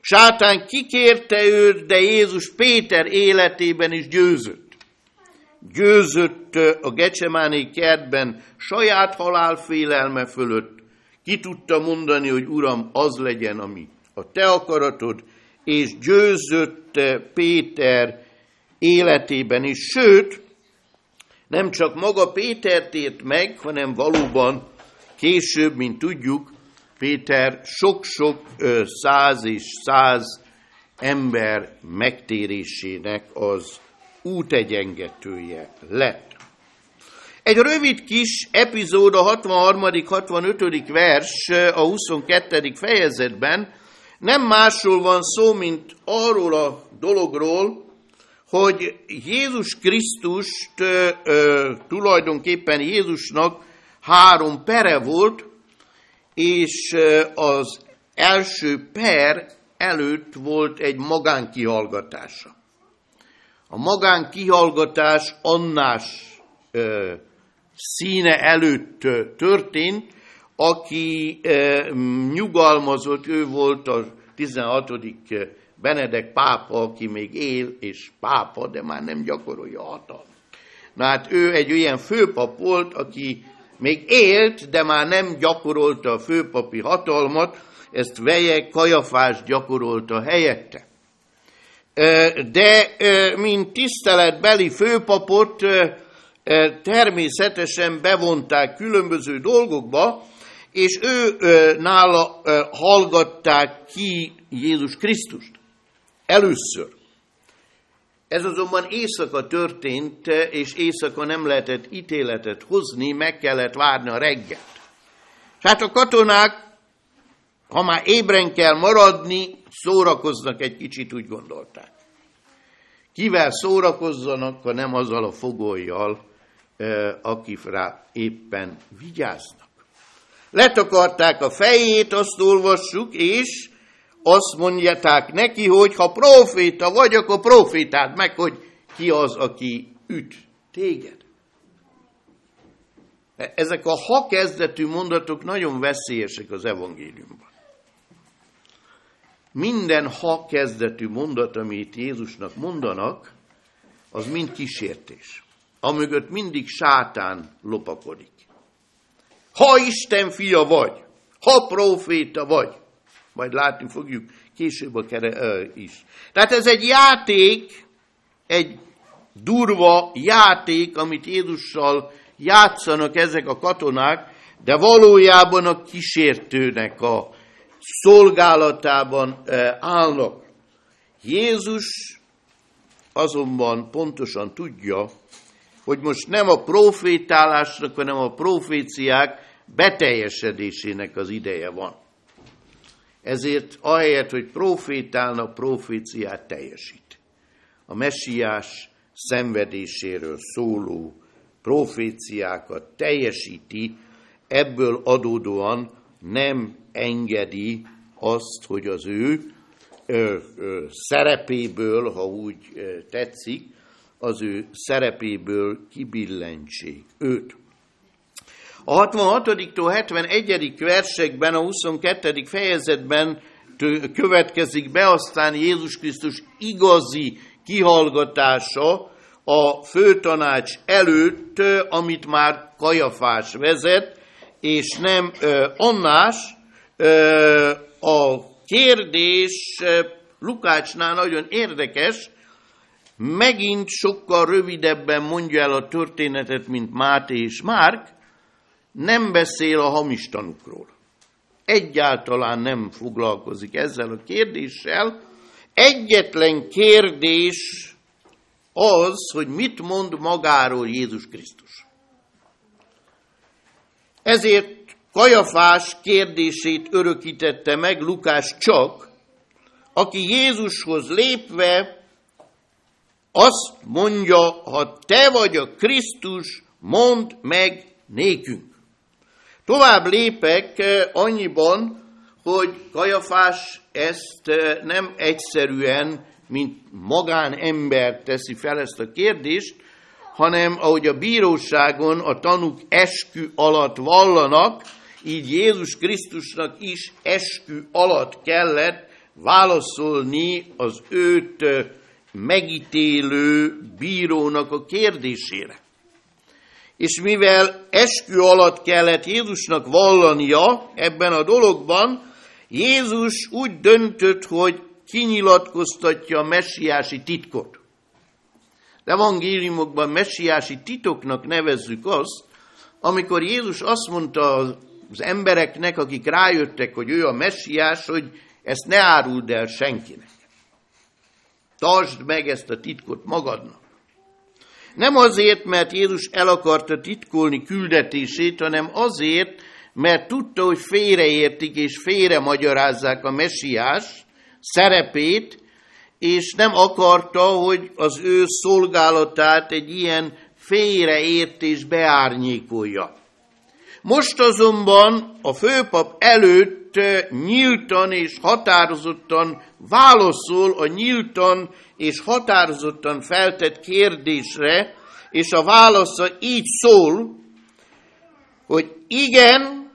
Sátán kikérte őt, de Jézus Péter életében is győzött. Győzött a gecsemáni kertben saját halálfélelme fölött. Ki tudta mondani, hogy Uram, az legyen, ami a te akaratod, és győzött Péter életében is. Sőt, nem csak maga Pétert ért meg, hanem valóban később, mint tudjuk, Péter sok-sok száz és száz ember megtérésének az útegyengetője lett. Egy rövid kis epizód a hatvanharmadik hatvanötödik vers a huszonkettedik fejezetben. Nem másról van szó, mint arról a dologról, hogy Jézus Krisztust tulajdonképpen Jézusnak három pere volt, és az első per előtt volt egy magánkihallgatása. A magánkihallgatás Annás színe előtt történt, aki nyugalmazott, ő volt a tizenhatodik Benedek pápa, aki még él, és pápa, de már nem gyakorolja a hatalmat. Na hát ő egy olyan főpap volt, aki még élt, de már nem gyakorolta a főpapi hatalmat, ezt veje Kajafás gyakorolta helyette. De mint tiszteletbeli főpapot természetesen bevonták különböző dolgokba, és ő nála hallgatták ki Jézus Krisztust. Először. Ez azonban éjszaka történt, és éjszaka nem lehetett ítéletet hozni, meg kellett várni a reggelt. Hát a katonák, ha már ébren kell maradni, szórakoznak egy kicsit, úgy gondolták. Kivel szórakozzanak, ha nem azzal a fogollyal, aki rá éppen vigyáznak. Letakarták a fejét, azt olvassuk, és azt mondják neki, hogy ha proféta vagy, akkor profétáld meg, hogy ki az, aki üt téged. Ezek a ha kezdetű mondatok nagyon veszélyesek az evangéliumban. Minden ha kezdetű mondat, amit Jézusnak mondanak, az mind kísértés. Amögött mindig sátán lopakodik. Ha Isten fia vagy, ha proféta vagy, Majd látni fogjuk később a kere, is. Tehát ez egy játék, egy durva játék, amit Jézussal játszanak ezek a katonák, de valójában a kísértőnek a szolgálatában állnak. Jézus azonban pontosan tudja, hogy most nem a profétálásnak, hanem a proféciák beteljesedésének az ideje van. Ezért ahelyett, hogy profétálna, proféciát teljesít. A messiás szenvedéséről szóló proféciákat teljesíti, ebből adódóan nem engedi azt, hogy az ő ö, ö, szerepéből, ha úgy ö, tetszik, az ő szerepéből kibillentsék őt. A hatvanhattól hetvenegyig versekben, a huszonkettedik fejezetben következik be aztán Jézus Krisztus igazi kihallgatása a főtanács előtt, amit már Kajafás vezet, és nem Annás. A kérdés Lukácsnál nagyon érdekes, megint sokkal rövidebben mondja el a történetet, mint Máté és Márk. Nem beszél a hamis tanukról. Egyáltalán nem foglalkozik ezzel a kérdéssel. Egyetlen kérdés az, hogy mit mond magáról Jézus Krisztus. Ezért Kajafás kérdését örökítette meg Lukács csak, aki Jézushoz lépve azt mondja, ha te vagy a Krisztus, mondd meg nékünk. Tovább lépek annyiban, hogy Kajafás ezt nem egyszerűen, mint magánember teszi fel ezt a kérdést, hanem ahogy a bíróságon a tanúk eskü alatt vallanak, így Jézus Krisztusnak is eskü alatt kellett válaszolni az őt megítélő bírónak a kérdésére. És mivel eskü alatt kellett Jézusnak vallania ebben a dologban, Jézus úgy döntött, hogy kinyilatkoztatja a messiási titkot. De evangéliumokban messiási titoknak nevezzük azt, amikor Jézus azt mondta az embereknek, akik rájöttek, hogy ő a messiás, hogy ezt ne áruld el senkinek. Tartsd meg ezt a titkot magadnak. Nem azért, mert Jézus el akarta titkolni küldetését, hanem azért, mert tudta, hogy félreértik és félremagyarázzák a messiás szerepét, és nem akarta, hogy az ő szolgálatát egy ilyen félreértés beárnyékolja. Most azonban a főpap előtt nyíltan és határozottan válaszol a nyíltan és határozottan feltett kérdésre, és a válasza így szól, hogy igen,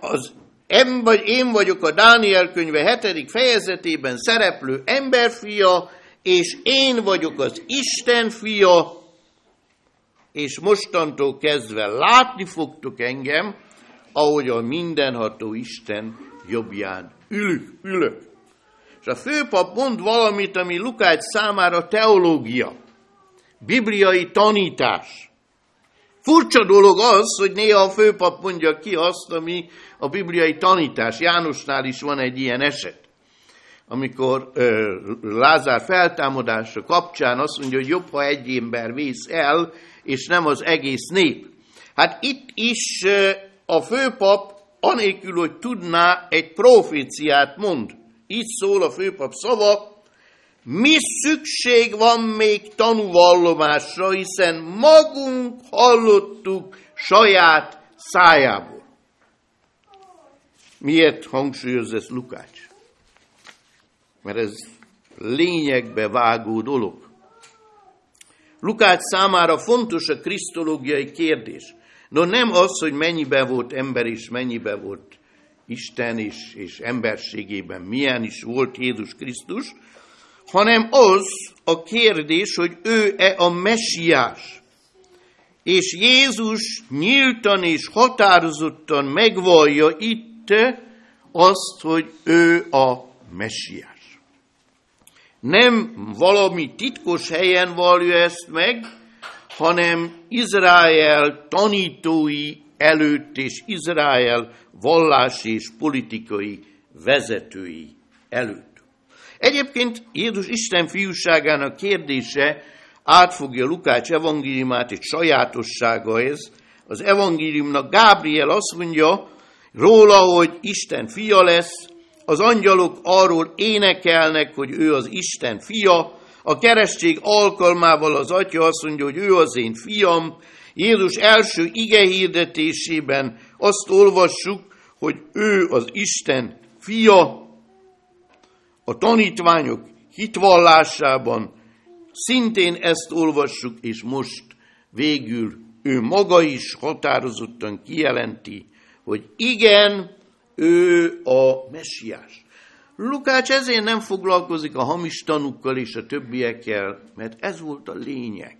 az Én, vagy, én vagyok a Dániel könyve hetedik fejezetében szereplő emberfia, és én vagyok az Isten fia, és mostantól kezdve látni fogtok engem, ahogy a mindenható Isten jobbján ülök, ülök. És a főpap mond valamit, ami Lukács számára teológia, bibliai tanítás. Furcsa dolog az, hogy néha a főpap mondja ki azt, ami a bibliai tanítás. Jánosnál is van egy ilyen eset, amikor ö, Lázár feltámadása kapcsán azt mondja, hogy jobb, ha egy ember vész el, és nem az egész nép. Hát itt is ö, a főpap, anélkül, hogy tudná, egy proféciát mond. Így szól a főpap szava: mi szükség van még tanúvallomásra, hiszen magunk hallottuk saját szájából. Miért hangsúlyozza ezt Lukács? Mert ez lényegbe vágó dolog. Lukács számára fontos a krisztológiai kérdés. No, nem az, hogy mennyiben volt ember és mennyiben volt Isten is, és emberségében milyen is volt Jézus Krisztus, hanem az a kérdés, hogy ő-e a messiás. És Jézus nyíltan és határozottan megvallja itt, azt, hogy ő a messiás. Nem valami titkos helyen vallja ezt meg, hanem Izrael tanítói előtt és Izrael vallási és politikai vezetői előtt. Egyébként Jézus Isten fiúságának kérdése átfogja Lukács evangéliumát, egy sajátossága ez. Az evangéliumnak Gábriel azt mondja róla, hogy Isten fia lesz, az angyalok arról énekelnek, hogy ő az Isten fia, a keresztség alkalmával az atya azt mondja, hogy ő az én fiam. Jézus első ige hirdetésében azt olvassuk, hogy ő az Isten fia. A tanítványok hitvallásában szintén ezt olvassuk, és most végül ő maga is határozottan kijelenti, hogy igen, ő a messiás. Lukács ezért nem foglalkozik a hamis tanúkkal és a többiekkel, mert ez volt a lényeg,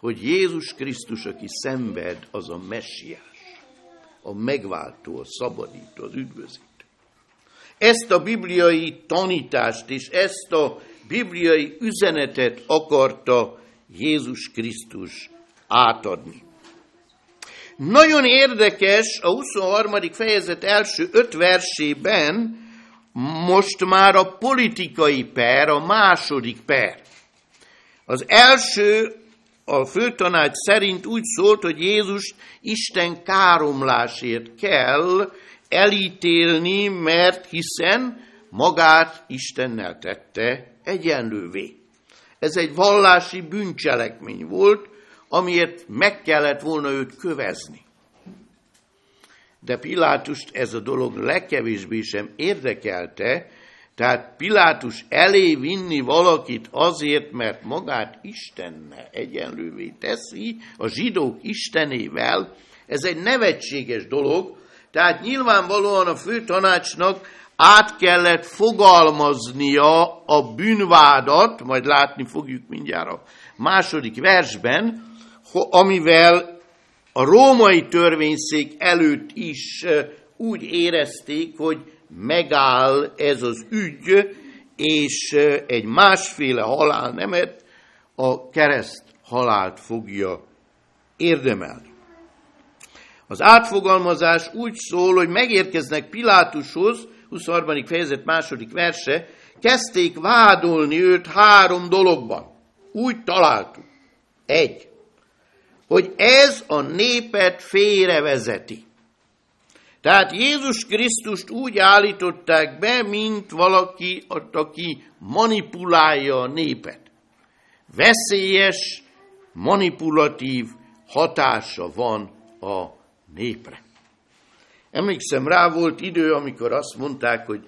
hogy Jézus Krisztus, aki szenved, az a messiás, a megváltó, a szabadító, az üdvözítő. Ezt a bibliai tanítást és ezt a bibliai üzenetet akarta Jézus Krisztus átadni. Nagyon érdekes, a huszonharmadik fejezet első öt versében most már a politikai per, a második per. Az első a főtanács szerint úgy szólt, hogy Jézust Isten káromlásért kell elítélni, mert hiszen magát Istennel tette egyenlővé. Ez egy vallási bűncselekmény volt, amiért meg kellett volna őt kövezni. De Pilátust ez a dolog legkevésbé sem érdekelte, tehát Pilátus elé vinni valakit azért, mert magát Istennel egyenlővé teszi, a zsidók istenével, ez egy nevetséges dolog, tehát nyilvánvalóan a főtanácsnak át kellett fogalmaznia a bűnvádat, majd látni fogjuk mindjárt a második versben, amivel a római törvényszék előtt is úgy érezték, hogy megáll ez az ügy, és egy másféle halálnemet, a kereszt halált fogja érdemelni. Az átfogalmazás úgy szól, hogy megérkeznek Pilátushoz, huszonharmadik fejezet második verse, kezdték vádolni őt három dologban. Úgy találtuk. Egy, hogy ez a népet félrevezeti. Tehát Jézus Krisztust úgy állították be, mint valaki, aki manipulálja a népet. Veszélyes, manipulatív hatása van a népre. Emlékszem, rá volt idő, amikor azt mondták, hogy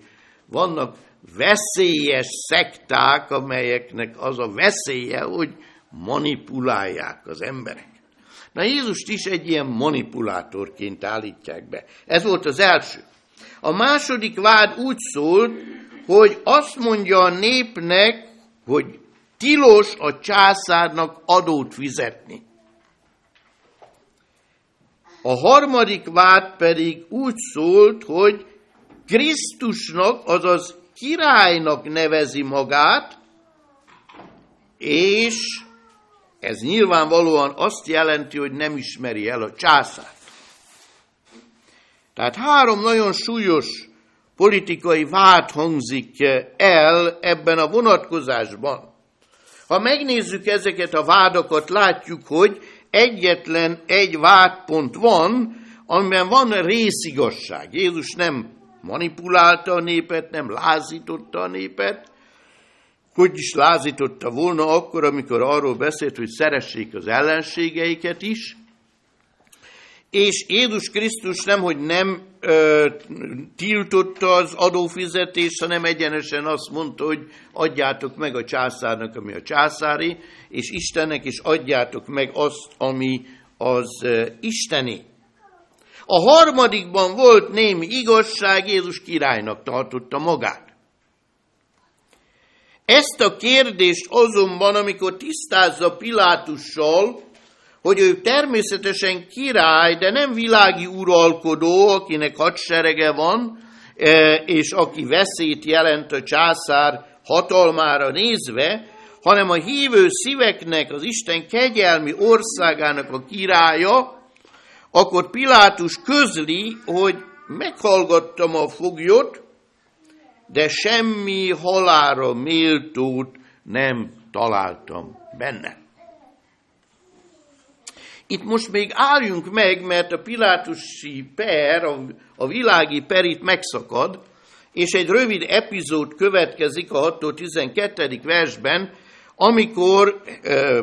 vannak veszélyes szekták, amelyeknek az a veszélye, hogy manipulálják az embereket. Na, Jézust is egy ilyen manipulátorként állítják be. Ez volt az első. A második vád úgy szólt, hogy azt mondja a népnek, hogy tilos a császárnak adót fizetni. A harmadik vád pedig úgy szólt, hogy Krisztusnak, azaz királynak nevezi magát, és ez nyilvánvalóan azt jelenti, hogy nem ismeri el a császárt. Tehát három nagyon súlyos politikai vád hangzik el ebben a vonatkozásban. Ha megnézzük ezeket a vádakat, látjuk, hogy egyetlen egy vádpont van, amiben van részigazság. Jézus nem manipulálta a népet, nem lázította a népet, hogy is lázította volna akkor, amikor arról beszélt, hogy szeressék az ellenségeiket is, és Jézus Krisztus nemhogy nem ö, tiltotta az adófizetést, hanem egyenesen azt mondta, hogy adjátok meg a császárnak, ami a császári, és Istennek is adjátok meg azt, ami az ö, isteni. A harmadikban volt némi igazság, Jézus királynak tartotta magát. Ezt a kérdést azonban, amikor tisztázza Pilátussal, hogy ő természetesen király, de nem világi uralkodó, akinek hadserege van, és aki veszélyt jelent a császár hatalmára nézve, hanem a hívő szíveknek, az Isten kegyelmi országának a királya. Akkor Pilátus közli, hogy meghallgattam a foglyot, de semmi halálra méltót nem találtam benne. Itt most még álljunk meg, mert a pilátusi per, a világi per itt megszakad, és egy rövid epizód következik a hattól tizenkettődik versben, amikor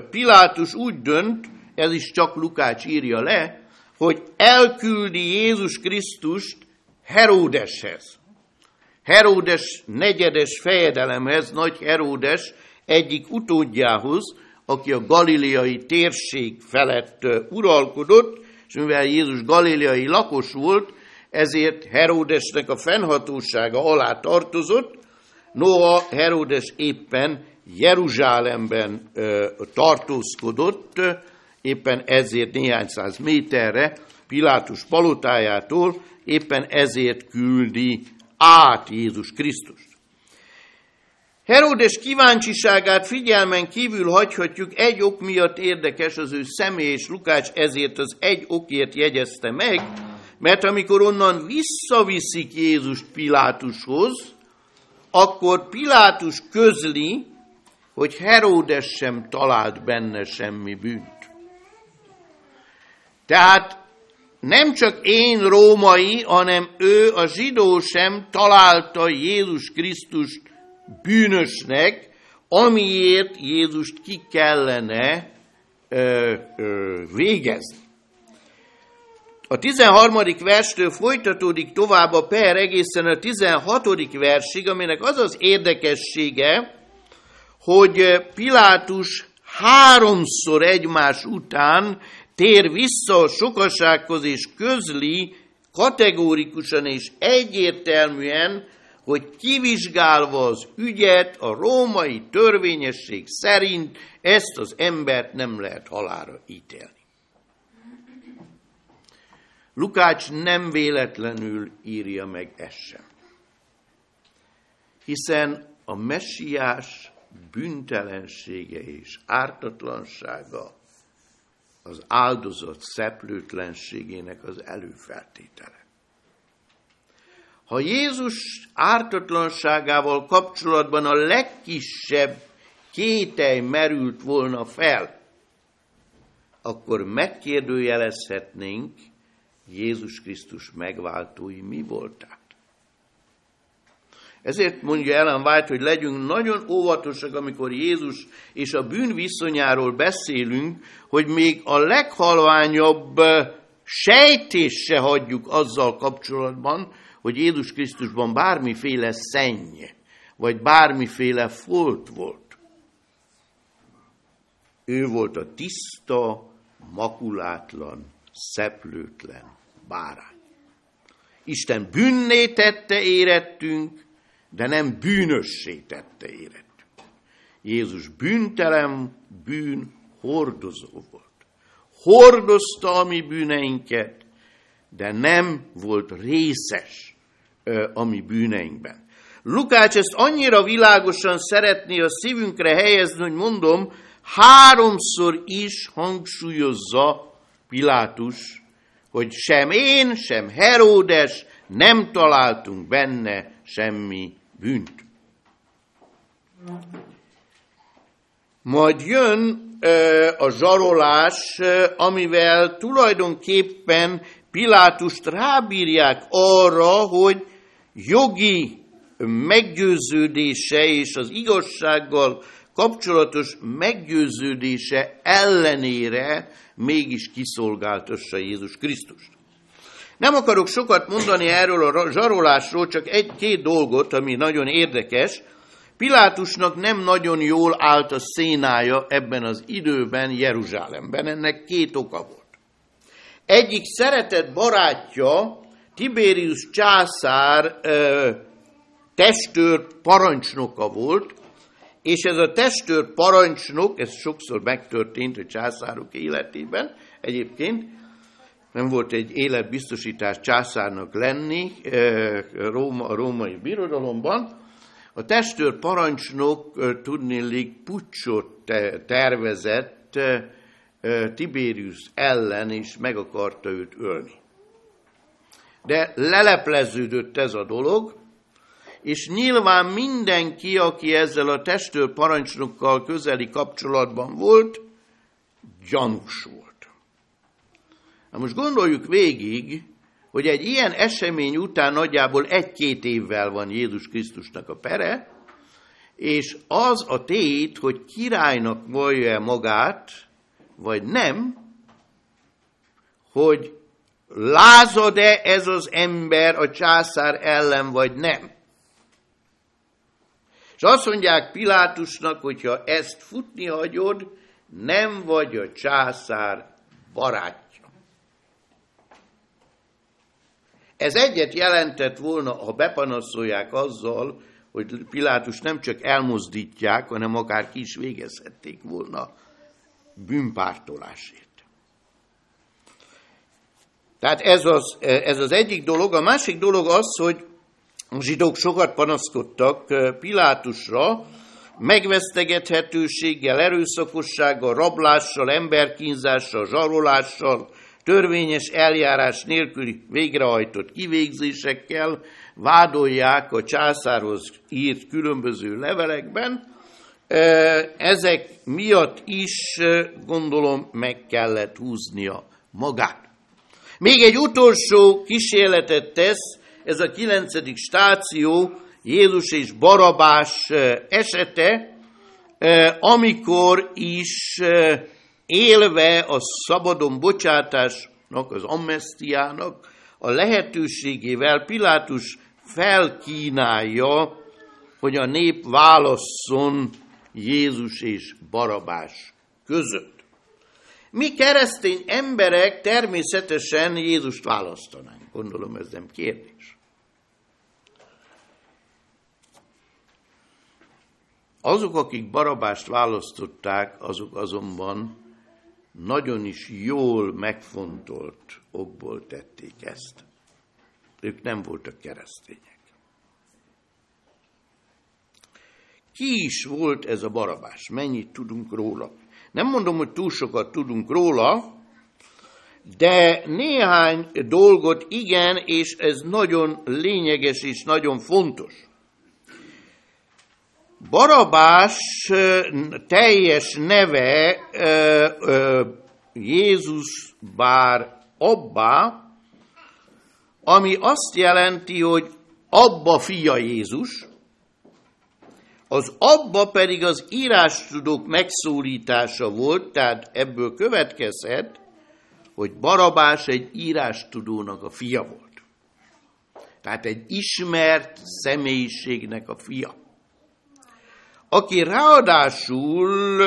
Pilátus úgy dönt, ez is csak Lukács írja le, hogy elküldi Jézus Krisztust Heródeshez. Heródes negyedes fejedelemhez, nagy Heródes egyik utódjához, aki a galileai térség felett uralkodott, és mivel Jézus galileai lakos volt, ezért Heródesnek a fennhatósága alá tartozott, noha Heródes éppen Jeruzsálemben tartózkodott, éppen ezért néhány száz méterre Pilátus palotájától, éppen ezért küldi át Jézus Krisztust. Heródes kíváncsiságát figyelmen kívül hagyhatjuk, egy ok miatt érdekes az ő személy, és Lukács ezért az egy okért jegyezte meg, mert amikor onnan visszaviszik Jézust Pilátushoz, akkor Pilátus közli, hogy Heródes sem talált benne semmi bűnt. Tehát nem csak én római, hanem ő a zsidó sem találta Jézus Krisztust bűnösnek, amiért Jézust ki kellene ö, ö, végezni. A tizenharmadik verstől folytatódik tovább a per egészen a tizenhatodik versig, aminek az az érdekessége, hogy Pilátus háromszor egymás után tér vissza a sokasághoz, és közli kategórikusan és egyértelműen, hogy kivizsgálva az ügyet a római törvényesség szerint ezt az embert nem lehet halálra ítélni. Lukács nem véletlenül írja meg ezt sem, hiszen a messiás bűntelensége és ártatlansága az áldozat szeplőtlenségének az előfeltétele. Ha Jézus ártatlanságával kapcsolatban a legkisebb kételj merült volna fel, akkor megkérdőjelezhetnénk Jézus Krisztus megváltói mi voltát. Ezért mondja Ellen White, hogy legyünk nagyon óvatosak, amikor Jézus és a bűn viszonyáról beszélünk, hogy még a leghalványabb sejtést se hagyjuk azzal kapcsolatban, hogy Jézus Krisztusban bármiféle szenny, vagy bármiféle folt volt. Ő volt a tiszta, makulátlan, szeplőtlen bárány. Isten bűnné tette érettünk, de nem bűnössé tette érettünk. Jézus bűntelen, bűn hordozó volt. Hordozta a mi bűneinket, de nem volt részes a mi bűneinkben. Lukács ezt annyira világosan szeretné a szívünkre helyezni, hogy mondom, háromszor is hangsúlyozza Pilátus, hogy sem én, sem Heródes nem találtunk benne semmi bűnt. Majd jön a zsarolás, amivel tulajdonképpen Pilátust rábírják arra, hogy jogi meggyőződése és az igazsággal kapcsolatos meggyőződése ellenére mégis kiszolgáltassa Jézus Krisztust. Nem akarok sokat mondani erről a zsarolásról, csak egy-két dolgot, ami nagyon érdekes. Pilátusnak nem nagyon jól állt a szénája ebben az időben Jeruzsálemben, ennek két oka volt. Egyik szeretett barátja, Tibérius császár testőr parancsnoka volt, és ez a testőr parancsnok, ez sokszor megtörtént a császárok életében, egyébként nem volt egy életbiztosítás császárnak lenni Róma, a római birodalomban, a testőr parancsnok tudniillik puccsot tervezett Tibérius ellen, és meg akarta őt ölni. De lelepleződött ez a dolog, és nyilván mindenki, aki ezzel a testőr parancsnokkal közeli kapcsolatban volt, gyanús volt. Na most gondoljuk végig, hogy egy ilyen esemény után nagyjából egy-két évvel van Jézus Krisztusnak a pere, és az a tét, hogy királynak vallja-e magát, vagy nem, hogy lázad-e ez az ember a császár ellen, vagy nem. És azt mondják Pilátusnak, hogyha ezt futni hagyod, nem vagy a császár barátja. Ez egyet jelentett volna, ha bepanaszolják azzal, hogy Pilátus nem csak elmozdítják, hanem akár ki is végezhették volna bűnpártolásért. Tehát ez az, ez az egyik dolog. A másik dolog az, hogy a zsidók sokat panaszkodtak Pilátusra, megvesztegethetőséggel, erőszakossággal, rablással, emberkínzással, zsarolással, törvényes eljárás nélküli végrehajtott kivégzésekkel vádolják a császárhoz írt különböző levelekben. Ezek miatt is, gondolom, meg kellett húznia magát. Még egy utolsó kísérletet tesz, ez a kilencedik stáció, Jézus és Barabás esete, amikor is élve a szabadon bocsátásnak, az amnestiának a lehetőségével Pilátus felkínálja, hogy a nép válasszon Jézus és Barabás között. Mi keresztény emberek természetesen Jézust választanánk. Gondolom, ez nem kérdés. Azok, akik Barabást választották, azok azonban nagyon is jól megfontolt okból tették ezt. Ők nem voltak keresztények. Ki is volt ez a Barabás? Mennyit tudunk róla? Nem mondom, hogy túl sokat tudunk róla, de néhány dolgot igen, és ez nagyon lényeges és nagyon fontos. Barabás teljes neve Jézus bár Abbá, ami azt jelenti, hogy Abba fia Jézus, az Abba pedig az írástudók megszólítása volt, tehát ebből következhet, hogy Barabás egy írástudónak a fia volt. Tehát egy ismert személyiségnek a fia. Aki ráadásul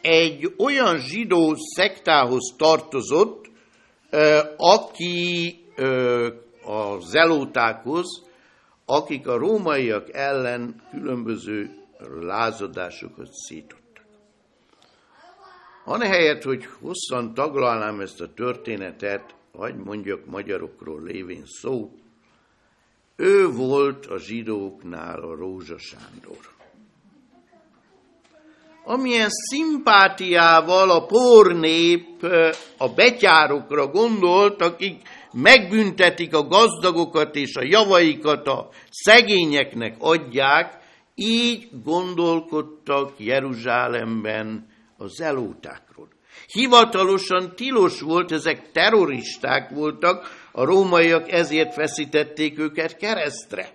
egy olyan zsidó szektához tartozott, aki a zelótákhoz, akik a rómaiak ellen különböző lázadásokat szítottak. Anehelyett, hogy hosszan taglalnám ezt a történetet, hadd mondjak magyarokról lévén szó, ő volt a zsidóknál a Rózsa Sándor. Amilyen szimpátiával a pornép a betyárokra gondolt, akik megbüntetik a gazdagokat és a javaikat a szegényeknek adják, így gondolkodtak Jeruzsálemben a zelótákról. Hivatalosan tilos volt, ezek terroristák voltak, a rómaiak ezért feszítették őket keresztre.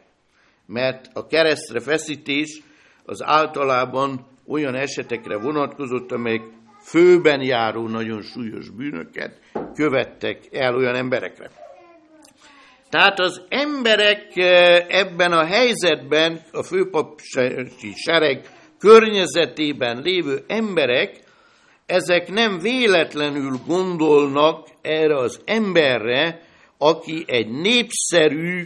Mert a keresztre feszítés az általában olyan esetekre vonatkozott, amelyek főben járó nagyon súlyos bűnöket követtek el olyan emberekre. Tehát az emberek ebben a helyzetben, a főpapi sereg környezetében lévő emberek, ezek nem véletlenül gondolnak erre az emberre, aki egy népszerű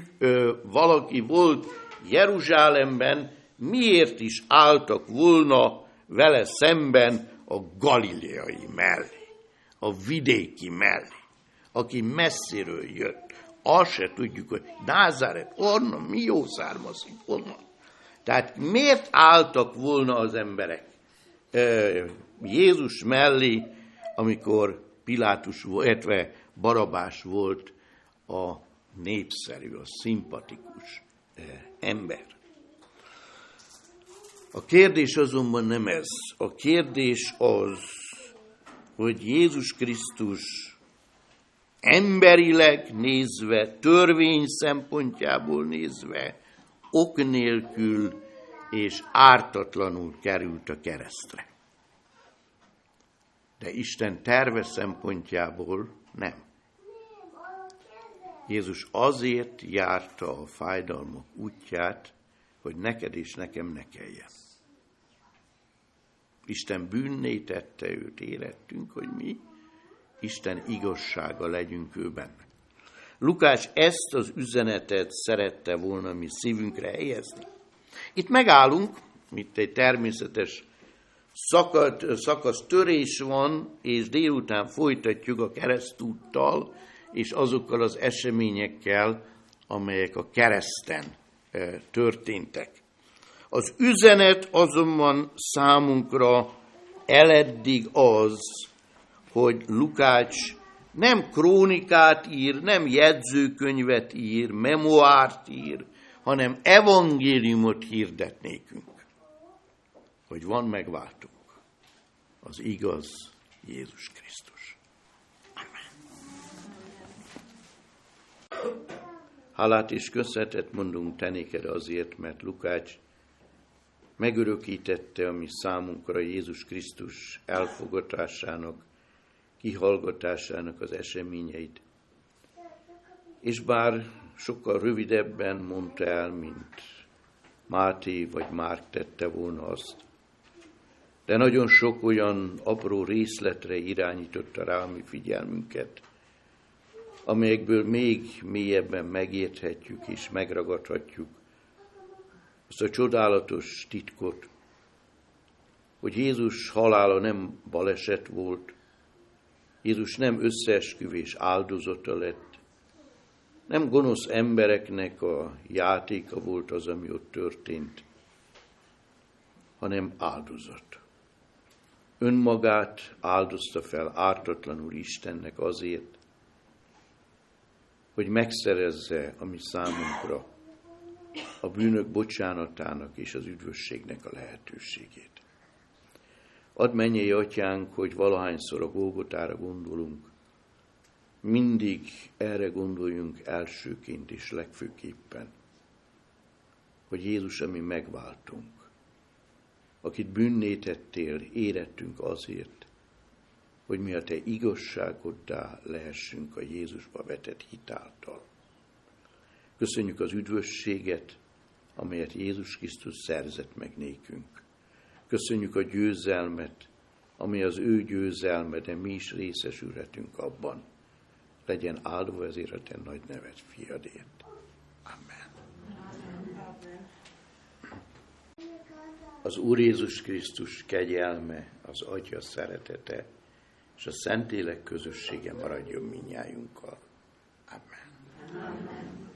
valaki volt Jeruzsálemben, miért is álltak volna vele szemben a galileai mellé, a vidéki mellé, aki messziről jött. Azt se tudjuk, hogy Názáret, onnan mi jó származik, onnan. Tehát miért álltak volna az emberek Jézus mellé, amikor Pilátus, illetve Barabás volt a népszerű, a szimpatikus ember? A kérdés azonban nem ez. A kérdés az, hogy Jézus Krisztus emberileg nézve, törvény szempontjából nézve, ok nélkül és ártatlanul került a keresztre. De Isten terve szempontjából nem. Jézus azért járta a fájdalmak útját, hogy neked és nekem ne kelljen. Isten bűnné tette őt, érettünk, hogy mi Isten igazsága legyünk ő benne. Lukács ezt az üzenetet szerette volna mi szívünkre helyezni. Itt megállunk, itt egy természetes szakasz törés van, és délután folytatjuk a keresztúttal, és azokkal az eseményekkel, amelyek a kereszten történtek. Az üzenet azonban számunkra eleddig az, hogy Lukács nem krónikát ír, nem jegyzőkönyvet ír, memoárt ír, hanem evangéliumot hirdet nékünk, hogy van megváltunk, az igaz Jézus Krisztus. Amen. Hálát és köszönetet mondunk te néked azért, mert Lukács megörökítette a mi számunkra Jézus Krisztus elfogatásának, kihallgatásának az eseményeit. És bár sokkal rövidebben mondta el, mint Máté vagy Márk tette volna azt, de nagyon sok olyan apró részletre irányította rá a mi figyelmünket, amelyekből még mélyebben megérthetjük és megragadhatjuk ezt a csodálatos titkot, hogy Jézus halála nem baleset volt, Jézus nem összeesküvés áldozata lett, nem gonosz embereknek a játéka volt az, ami ott történt, hanem áldozat. Önmagát áldozta fel ártatlanul Istennek azért, hogy megszerezze a mi számunkra a bűnök bocsánatának és az üdvösségnek a lehetőségét. Add, mennyei Atyánk, hogy valahányszor a Golgotára gondolunk, mindig erre gondoljunk elsőként és legfőképpen, hogy Jézus, ami megváltunk, akit bűnné tettél, érettünk azért, hogy mi a te igazságoddá lehessünk a Jézusba vetett hitáltal. Köszönjük az üdvösséget, amelyet Jézus Krisztus szerzett meg nékünk. Köszönjük a győzelmet, ami az ő győzelme, de mi is részesülhetünk abban. Legyen áldva ezért a te nagy neved, fiadért. Amen. Az Úr Jézus Krisztus kegyelme, az Atya szeretete és a Szentlélek közössége maradjon mindnyájunkkal. Amen. Amen.